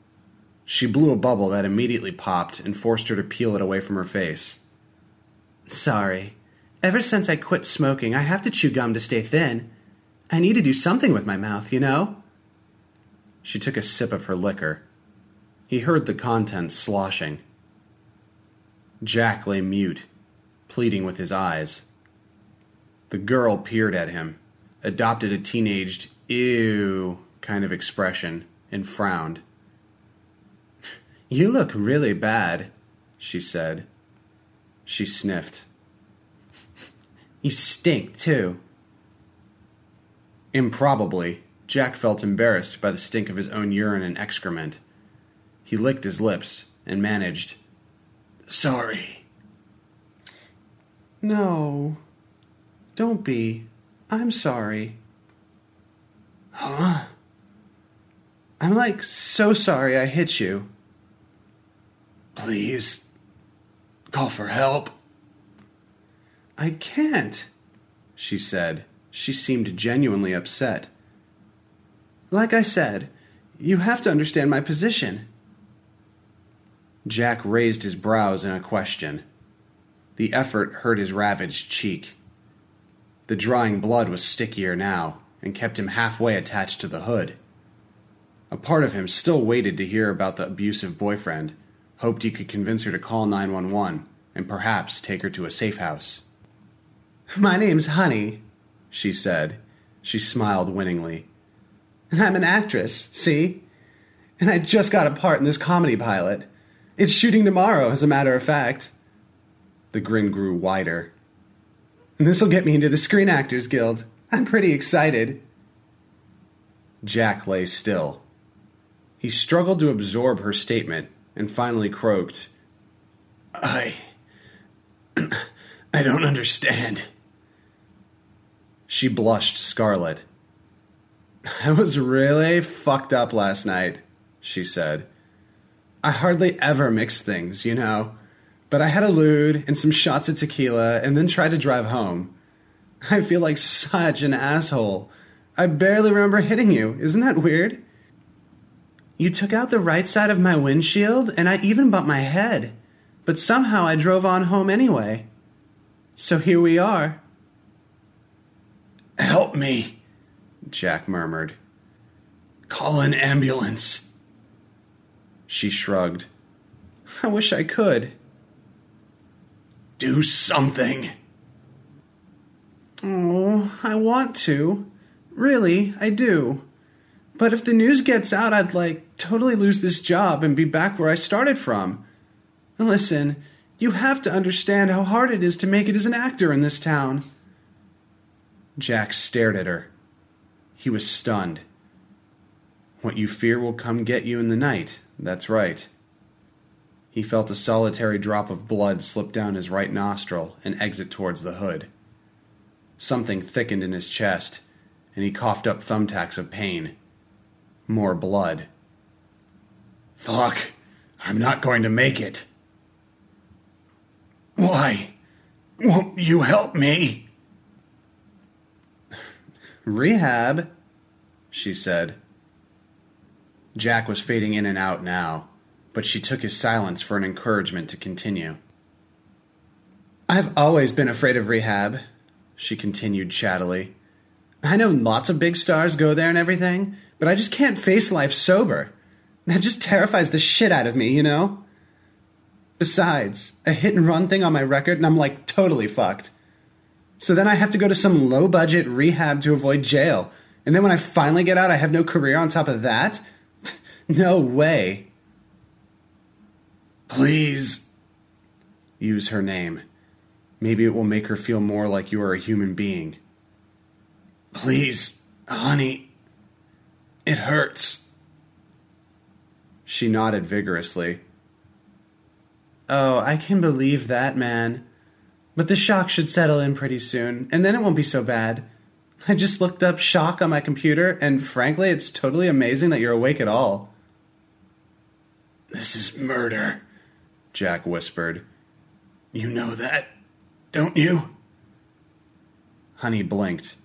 She blew a bubble that immediately popped and forced her to peel it away from her face. "Sorry. Ever since I quit smoking, I have to chew gum to stay thin. I need to do something with my mouth, you know." She took a sip of her liquor. He heard the contents sloshing. Jack lay mute, pleading with his eyes. The girl peered at him, adopted a teenaged "ew" kind of expression, and frowned. "You look really bad," she said. She sniffed. "You stink, too." Improbably, Jack felt embarrassed by the stink of his own urine and excrement. He licked his lips and managed. Sorry. No. Don't be. I'm sorry. Huh? I'm, like, so sorry I hit you. Please. Call for help. I can't, she said. She seemed genuinely upset. Like I said, you have to understand my position. Jack raised his brows in a question. The effort hurt his ravaged cheek. The drawing blood was stickier now, and kept him halfway attached to the hood. A part of him still waited to hear about the abusive boyfriend, hoped he could convince her to call 911, and perhaps take her to a safe house. My name's Honey, she said. She smiled winningly. And I'm an actress, see? And I just got a part in this comedy pilot. It's shooting tomorrow, as a matter of fact. The grin grew wider. And this'll get me into the Screen Actors Guild. I'm pretty excited. Jack lay still. He struggled to absorb her statement and finally croaked, I don't understand. She blushed scarlet. I was really fucked up last night, she said. I hardly ever mix things, you know. But I had a lewd and some shots of tequila and then tried to drive home. I feel like such an asshole. I barely remember hitting you. Isn't that weird? You took out the right side of my windshield, and I even bumped my head. But somehow I drove on home anyway. So here we are. Help me, Jack murmured. Call an ambulance. She shrugged. I wish I could. Do something. Oh, I want to. Really, I do. But if the news gets out, I'd, like, totally lose this job and be back where I started from. And listen, you have to understand how hard it is to make it as an actor in this town. Jack stared at her. He was stunned. What you fear will come get you in the night, that's right. He felt a solitary drop of blood slip down his right nostril and exit towards the hood. Something thickened in his chest, and he coughed up thumbtacks of pain. More blood. Fuck! I'm not going to make it! Why won't you help me? Rehab, she said. Jack was fading in and out now, but she took his silence for an encouragement to continue. I've always been afraid of rehab, she continued chattily. I know lots of big stars go there and everything, but I just can't face life sober. That just terrifies the shit out of me, you know? Besides, a hit-and-run thing on my record, and I'm, like, totally fucked. So then I have to go to some low-budget rehab to avoid jail, and then when I finally get out, I have no career on top of that? No way. Please use her name. Maybe it will make her feel more like you are a human being. Please, honey. It hurts. She nodded vigorously. Oh, I can believe that, man. But the shock should settle in pretty soon, and then it won't be so bad. I just looked up shock on my computer, and frankly, it's totally amazing that you're awake at all. This is murder, Jack whispered. You know that, don't you? Honey blinked.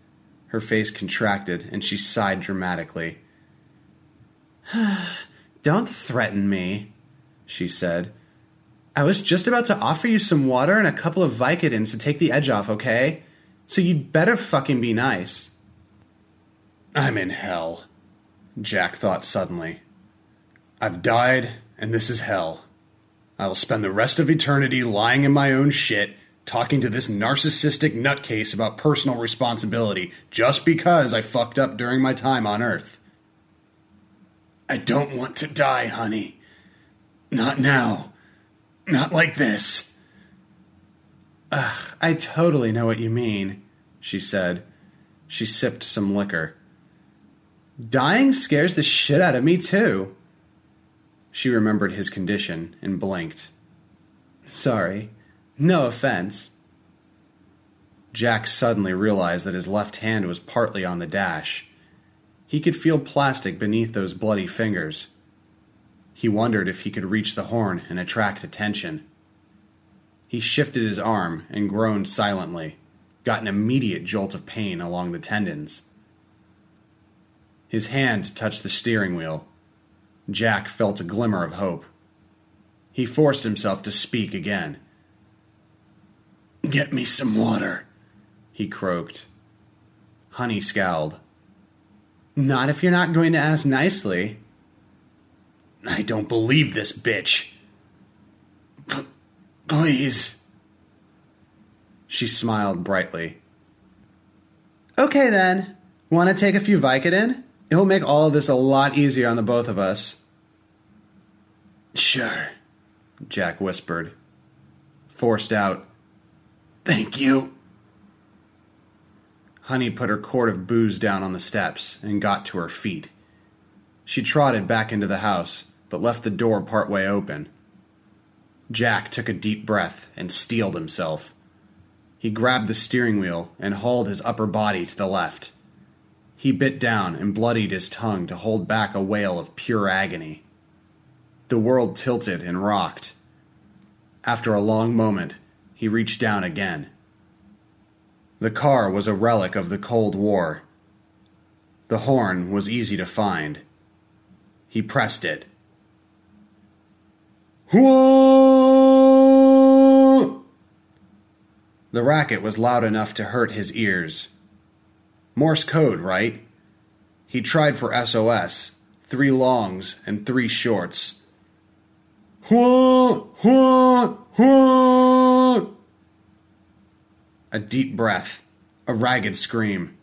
Her face contracted, and she sighed dramatically. Don't threaten me, she said. I was just about to offer you some water and a couple of Vicodins to take the edge off, okay? So you'd better fucking be nice. I'm in hell, Jack thought suddenly. I've died, and this is hell. I will spend the rest of eternity lying in my own shit, talking to this narcissistic nutcase about personal responsibility just because I fucked up during my time on Earth. I don't want to die, honey. Not now. Not like this. Ugh, I totally know what you mean, she said. She sipped some liquor. Dying scares the shit out of me, too. She remembered his condition and blinked. Sorry. No offense. Jack suddenly realized that his left hand was partly on the dash. He could feel plastic beneath those bloody fingers. He wondered if he could reach the horn and attract attention. He shifted his arm and groaned silently, got an immediate jolt of pain along the tendons. His hand touched the steering wheel. Jack felt a glimmer of hope. He forced himself to speak again. Get me some water, he croaked. Honey scowled. Not if you're not going to ask nicely. I don't believe this bitch. Please. She smiled brightly. Okay then. Want to take a few Vicodin? It will make all of this a lot easier on the both of us. Sure, Jack whispered. Forced out. Thank you. Honey put her quart of booze down on the steps and got to her feet. She trotted back into the house, but left the door partway open. Jack took a deep breath and steeled himself. He grabbed the steering wheel and hauled his upper body to the left. He bit down and bloodied his tongue to hold back a wail of pure agony. The world tilted and rocked. After a long moment, he reached down again. The car was a relic of the Cold War. The horn was easy to find. He pressed it. Whoa! The racket was loud enough to hurt his ears. Morse code, right? He tried for SOS, 3 longs and 3 shorts. Whoa! Whoa! Whoa! A deep breath, a ragged scream.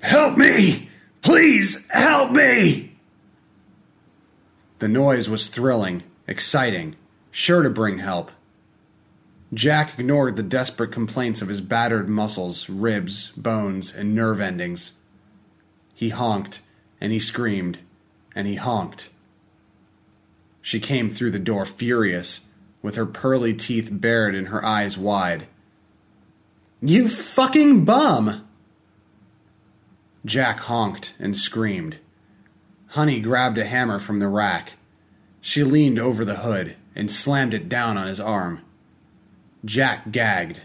Help me! Please help me! The noise was thrilling, exciting, sure to bring help. Jack ignored the desperate complaints of his battered muscles, ribs, bones, and nerve endings. He honked, and he screamed, and he honked. She came through the door furious, with her pearly teeth bared and her eyes wide. You fucking bum! Jack honked and screamed. Honey grabbed a hammer from the rack. She leaned over the hood and slammed it down on his arm. Jack gagged.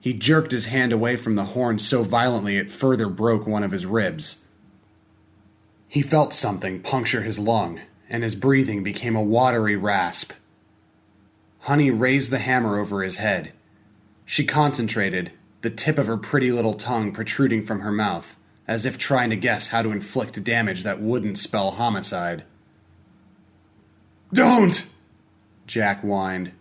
He jerked his hand away from the horn so violently it further broke one of his ribs. He felt something puncture his lung, and his breathing became a watery rasp. Honey raised the hammer over his head. She concentrated, the tip of her pretty little tongue protruding from her mouth, as if trying to guess how to inflict damage that wouldn't spell homicide. Don't! Jack whined.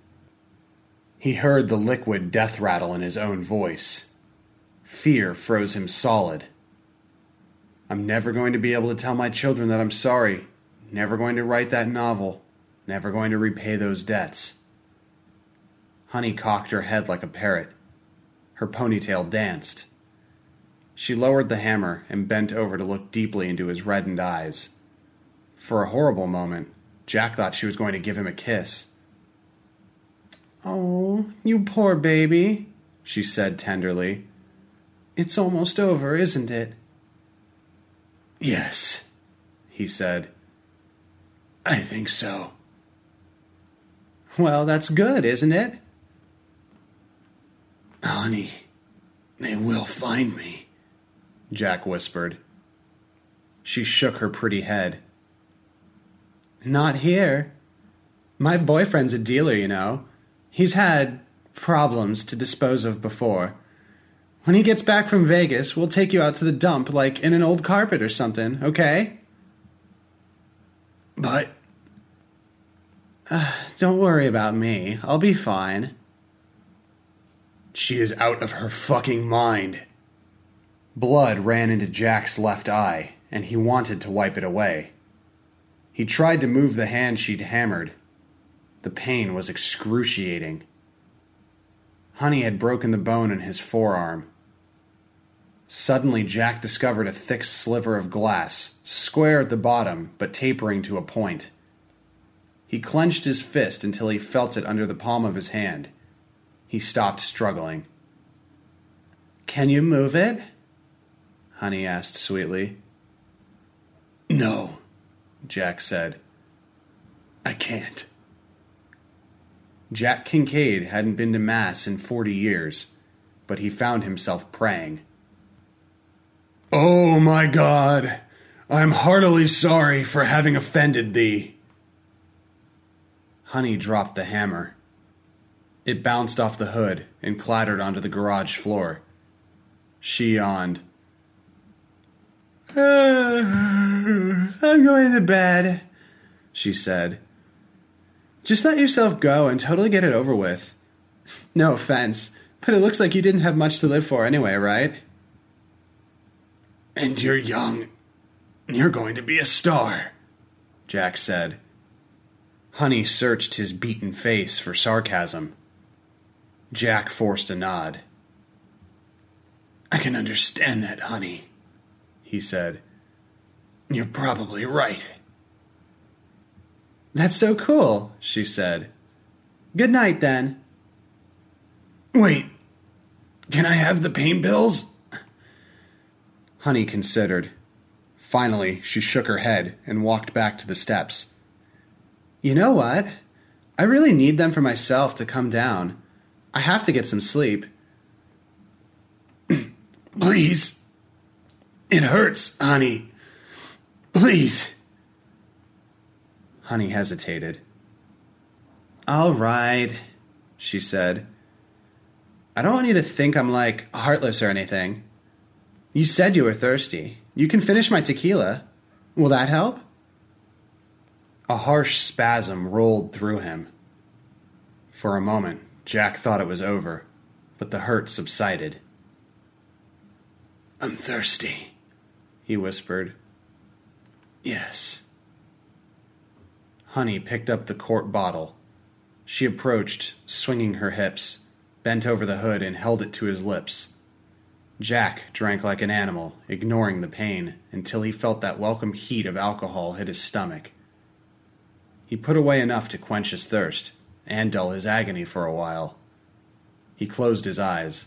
He heard the liquid death rattle in his own voice. Fear froze him solid. I'm never going to be able to tell my children that I'm sorry. Never going to write that novel. Never going to repay those debts. Honey cocked her head like a parrot. Her ponytail danced. She lowered the hammer and bent over to look deeply into his reddened eyes. For a horrible moment, Jack thought she was going to give him a kiss. Oh, you poor baby, she said tenderly. It's almost over, isn't it? Yes, he said. I think so. Well, that's good, isn't it? Honey, they will find me, Jack whispered. She shook her pretty head. Not here. My boyfriend's a dealer, you know. He's had problems to dispose of before. When he gets back from Vegas, we'll take you out to the dump like in an old carpet or something, okay? But... Don't worry about me. I'll be fine. She is out of her fucking mind. Blood ran into Jack's left eye, and he wanted to wipe it away. He tried to move the hand she'd hammered. The pain was excruciating. Honey had broken the bone in his forearm. Suddenly, Jack discovered a thick sliver of glass, square at the bottom, but tapering to a point. He clenched his fist until he felt it under the palm of his hand. He stopped struggling. "Can you move it?" Honey asked sweetly. "No," Jack said. "I can't." Jack Kincaid hadn't been to Mass in 40 years, but he found himself praying. "Oh, my God, I'm heartily sorry for having offended thee." Honey dropped the hammer. It bounced off the hood and clattered onto the garage floor. She yawned. "I'm going to bed," she said. "Just let yourself go and totally get it over with. No offense, but it looks like you didn't have much to live for anyway, right?" "And you're young. You're going to be a star," Jack said. Honey searched his beaten face for sarcasm. Jack forced a nod. "I can understand that, honey," he said. "You're probably right." "That's so cool," she said. "Good night, then." "Wait, can I have the pain pills?" Honey considered. Finally, she shook her head and walked back to the steps. "You know what? I really need them for myself to come down. I have to get some sleep." "Please. It hurts, honey. Please." Honey hesitated. "All right," she said. "I don't want you to think I'm, like, heartless or anything. You said you were thirsty. You can finish my tequila. Will that help?" A harsh spasm rolled through him. For a moment, Jack thought it was over, but the hurt subsided. "I'm thirsty," he whispered. "Yes." Honey picked up the quart bottle. She approached, swinging her hips, bent over the hood and held it to his lips. Jack drank like an animal, ignoring the pain, until he felt that welcome heat of alcohol hit his stomach. He put away enough to quench his thirst, and dull his agony for a while. He closed his eyes.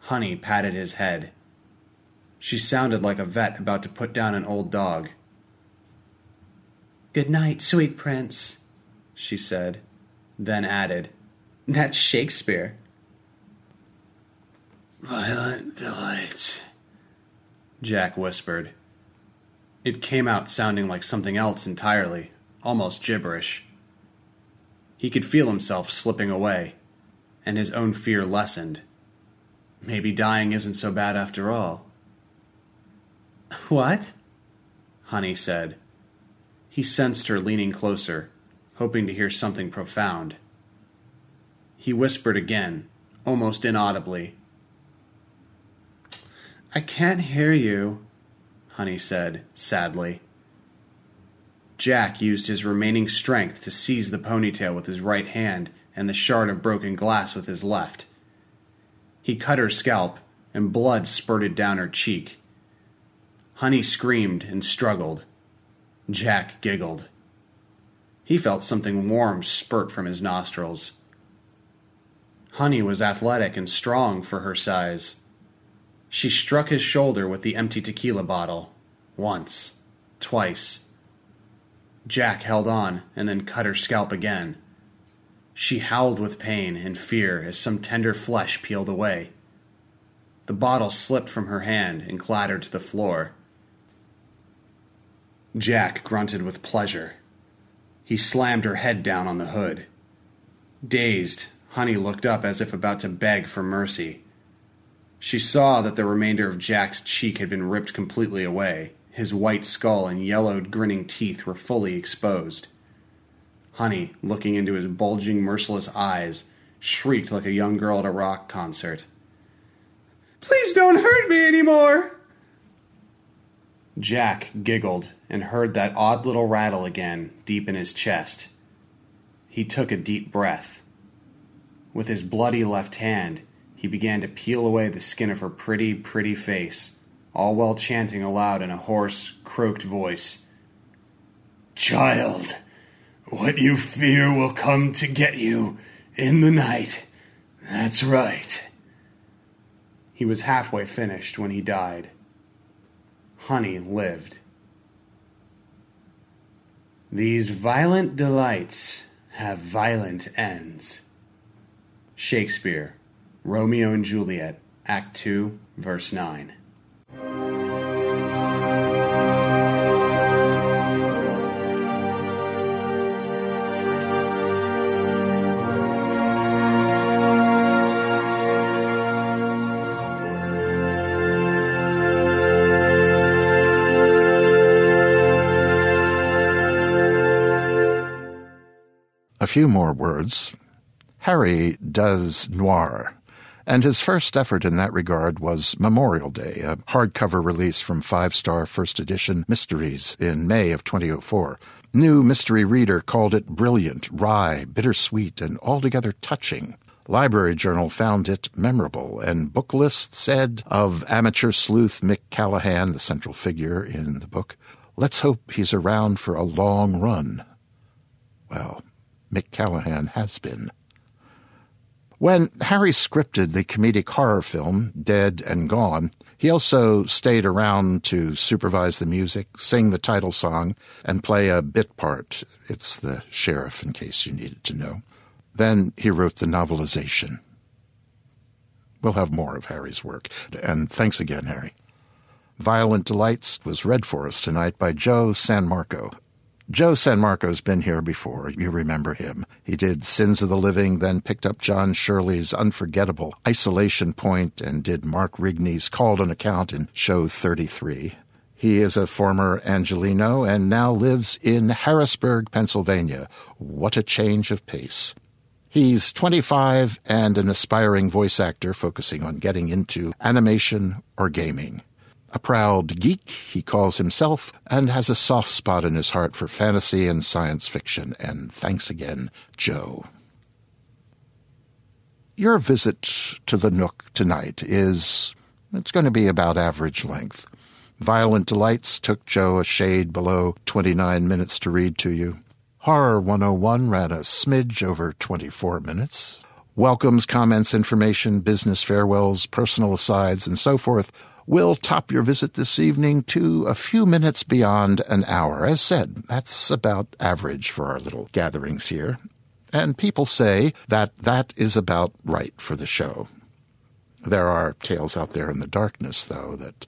Honey patted his head. She sounded like a vet about to put down an old dog. "Good night, sweet prince," she said, then added, "That's Shakespeare." "Violent Delights," Jack whispered. It came out sounding like something else entirely, almost gibberish. He could feel himself slipping away, and his own fear lessened. Maybe dying isn't so bad after all. "What?" Honey said. He sensed her leaning closer, hoping to hear something profound. He whispered again, almost inaudibly. "I can't hear you," Honey said, sadly. Jack used his remaining strength to seize the ponytail with his right hand and the shard of broken glass with his left. He cut her scalp, and blood spurted down her cheek. Honey screamed and struggled. Jack giggled. He felt something warm spurt from his nostrils. Honey was athletic and strong for her size. She struck his shoulder with the empty tequila bottle. Once. Twice. Jack held on and then cut her scalp again. She howled with pain and fear as some tender flesh peeled away. The bottle slipped from her hand and clattered to the floor. Jack grunted with pleasure. He slammed her head down on the hood. Dazed, Honey looked up as if about to beg for mercy. She saw that the remainder of Jack's cheek had been ripped completely away. His white skull and yellowed, grinning teeth were fully exposed. Honey, looking into his bulging, merciless eyes, shrieked like a young girl at a rock concert. "Please don't hurt me anymore!" Jack giggled and heard that odd little rattle again deep in his chest. He took a deep breath. With his bloody left hand, he began to peel away the skin of her pretty, pretty face, all while chanting aloud in a hoarse, croaked voice, "Child, what you fear will come to get you in the night. That's right." He was halfway finished when he died. Honey lived. These violent delights have violent ends. Shakespeare, Romeo and Juliet, Act 2, verse 9. A few more words. Harry does noir, and his first effort in that regard was Memorial Day, a hardcover release from Five Star First Edition Mysteries in May of 2004. New Mystery Reader called it brilliant, wry, bittersweet, and altogether touching. Library Journal found it memorable, and book lists said of amateur sleuth Mick Callahan, the central figure in the book, "Let's hope he's around for a long run." Well, Mick Callahan has been. When Harry scripted the comedic horror film Dead and Gone, he also stayed around to supervise the music, sing the title song, and play a bit part. It's the sheriff, in case you needed to know. Then he wrote the novelization. We'll have more of Harry's work. And thanks again, Harry. Violent Delights was read for us tonight by Joe Sanmarco. Joe Sanmarco's been here before. You remember him. He did Sins of the Living, then picked up John Shirley's unforgettable Isolation Point, and did Mark Rigney's Called on Account in Show 33. He is a former Angeleno and now lives in Harrisburg, Pennsylvania. What a change of pace. He's 25 and an aspiring voice actor focusing on getting into animation or gaming. A proud geek, he calls himself, and has a soft spot in his heart for fantasy and science fiction. And thanks again, Joe. Your visit to the Nook tonight it's going to be about average length. Violent Delights took Joe a shade below 29 minutes to read to you. Horror 101 ran a smidge over 24 minutes. Welcomes, comments, information, business farewells, personal asides, and so forth will top your visit this evening to a few minutes beyond an hour. As said, that's about average for our little gatherings here. And people say that is about right for the show. There are tales out there in the darkness, though, that...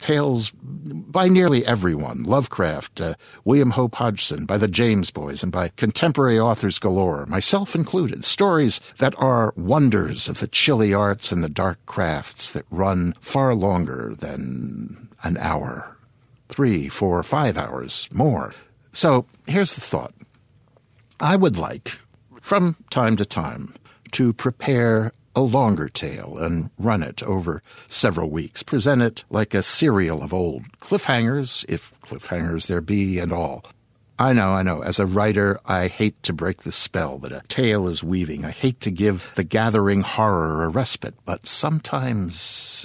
tales by nearly everyone, Lovecraft, William Hope Hodgson, by the James boys, and by contemporary authors galore, myself included, stories that are wonders of the chilly arts and the dark crafts that run far longer than an hour, 3, 4, 5 hours more. So here's the thought. I would like, from time to time, to prepare a longer tale and run it over several weeks. Present it like a serial of old cliffhangers, if cliffhangers there be and all. I know. As a writer, I hate to break the spell that a tale is weaving. I hate to give the gathering horror a respite, but sometimes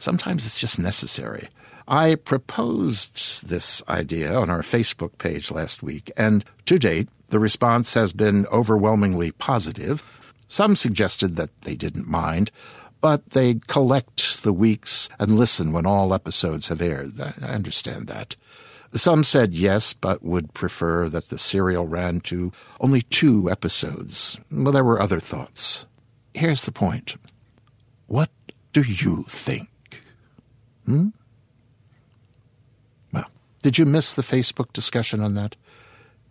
it's just necessary. I proposed this idea on our Facebook page last week, and to date, the response has been overwhelmingly positive. Some suggested that they didn't mind, but they'd collect the weeks and listen when all episodes have aired. I understand that. Some said yes, but would prefer that the serial ran to only 2 episodes. Well, there were other thoughts. Here's the point. What do you think? Well, did you miss the Facebook discussion on that?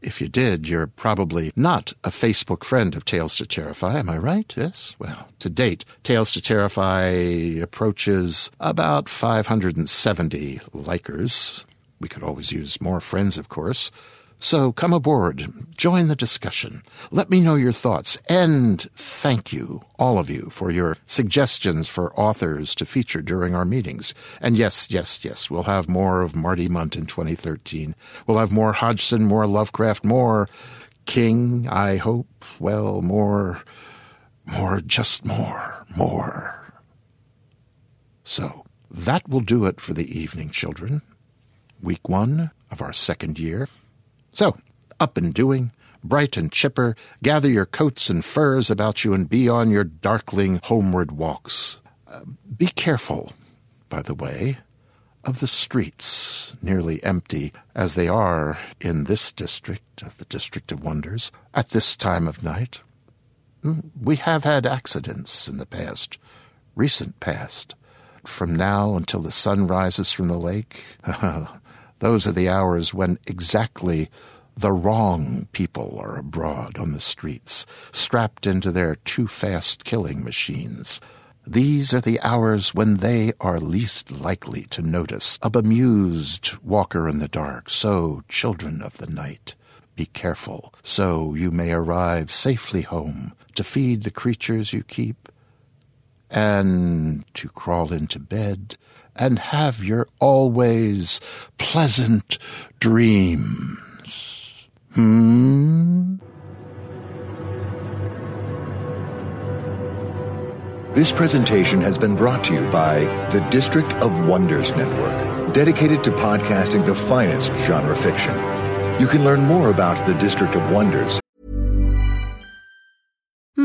If you did, you're probably not a Facebook friend of Tales to Terrify, am I right? Yes? Well, to date, Tales to Terrify approaches about 570 likers. We could always use more friends, of course. So come aboard, join the discussion. Let me know your thoughts, and thank you, all of you, for your suggestions for authors to feature during our meetings. And yes, we'll have more of Marty Munt in 2013. We'll have more Hodgson, more Lovecraft, more King, I hope. Well, more More, just more, more. So, that will do it for the evening, children. Week one of our second year. So, up and doing, bright and chipper, gather your coats and furs about you and be on your darkling homeward walks. Be careful, by the way, of the streets, nearly empty as they are in this district of the District of Wonders at this time of night. We have had accidents in the past, recent past. From now until the sun rises from the lake, those are the hours when exactly the wrong people are abroad on the streets, strapped into their too-fast killing machines. These are the hours when they are least likely to notice a bemused walker in the dark. So, children of the night, be careful, so you may arrive safely home to feed the creatures you keep and to crawl into bed and have your always pleasant dreams. This presentation has been brought to you by the District of Wonders Network, dedicated to podcasting the finest genre fiction. You can learn more about the District of Wonders.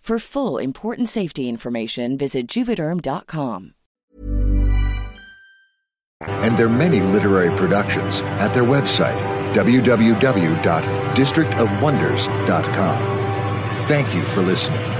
For full, important safety information, visit Juvederm.com. And their many literary productions at their website, www.districtofwonders.com. Thank you for listening.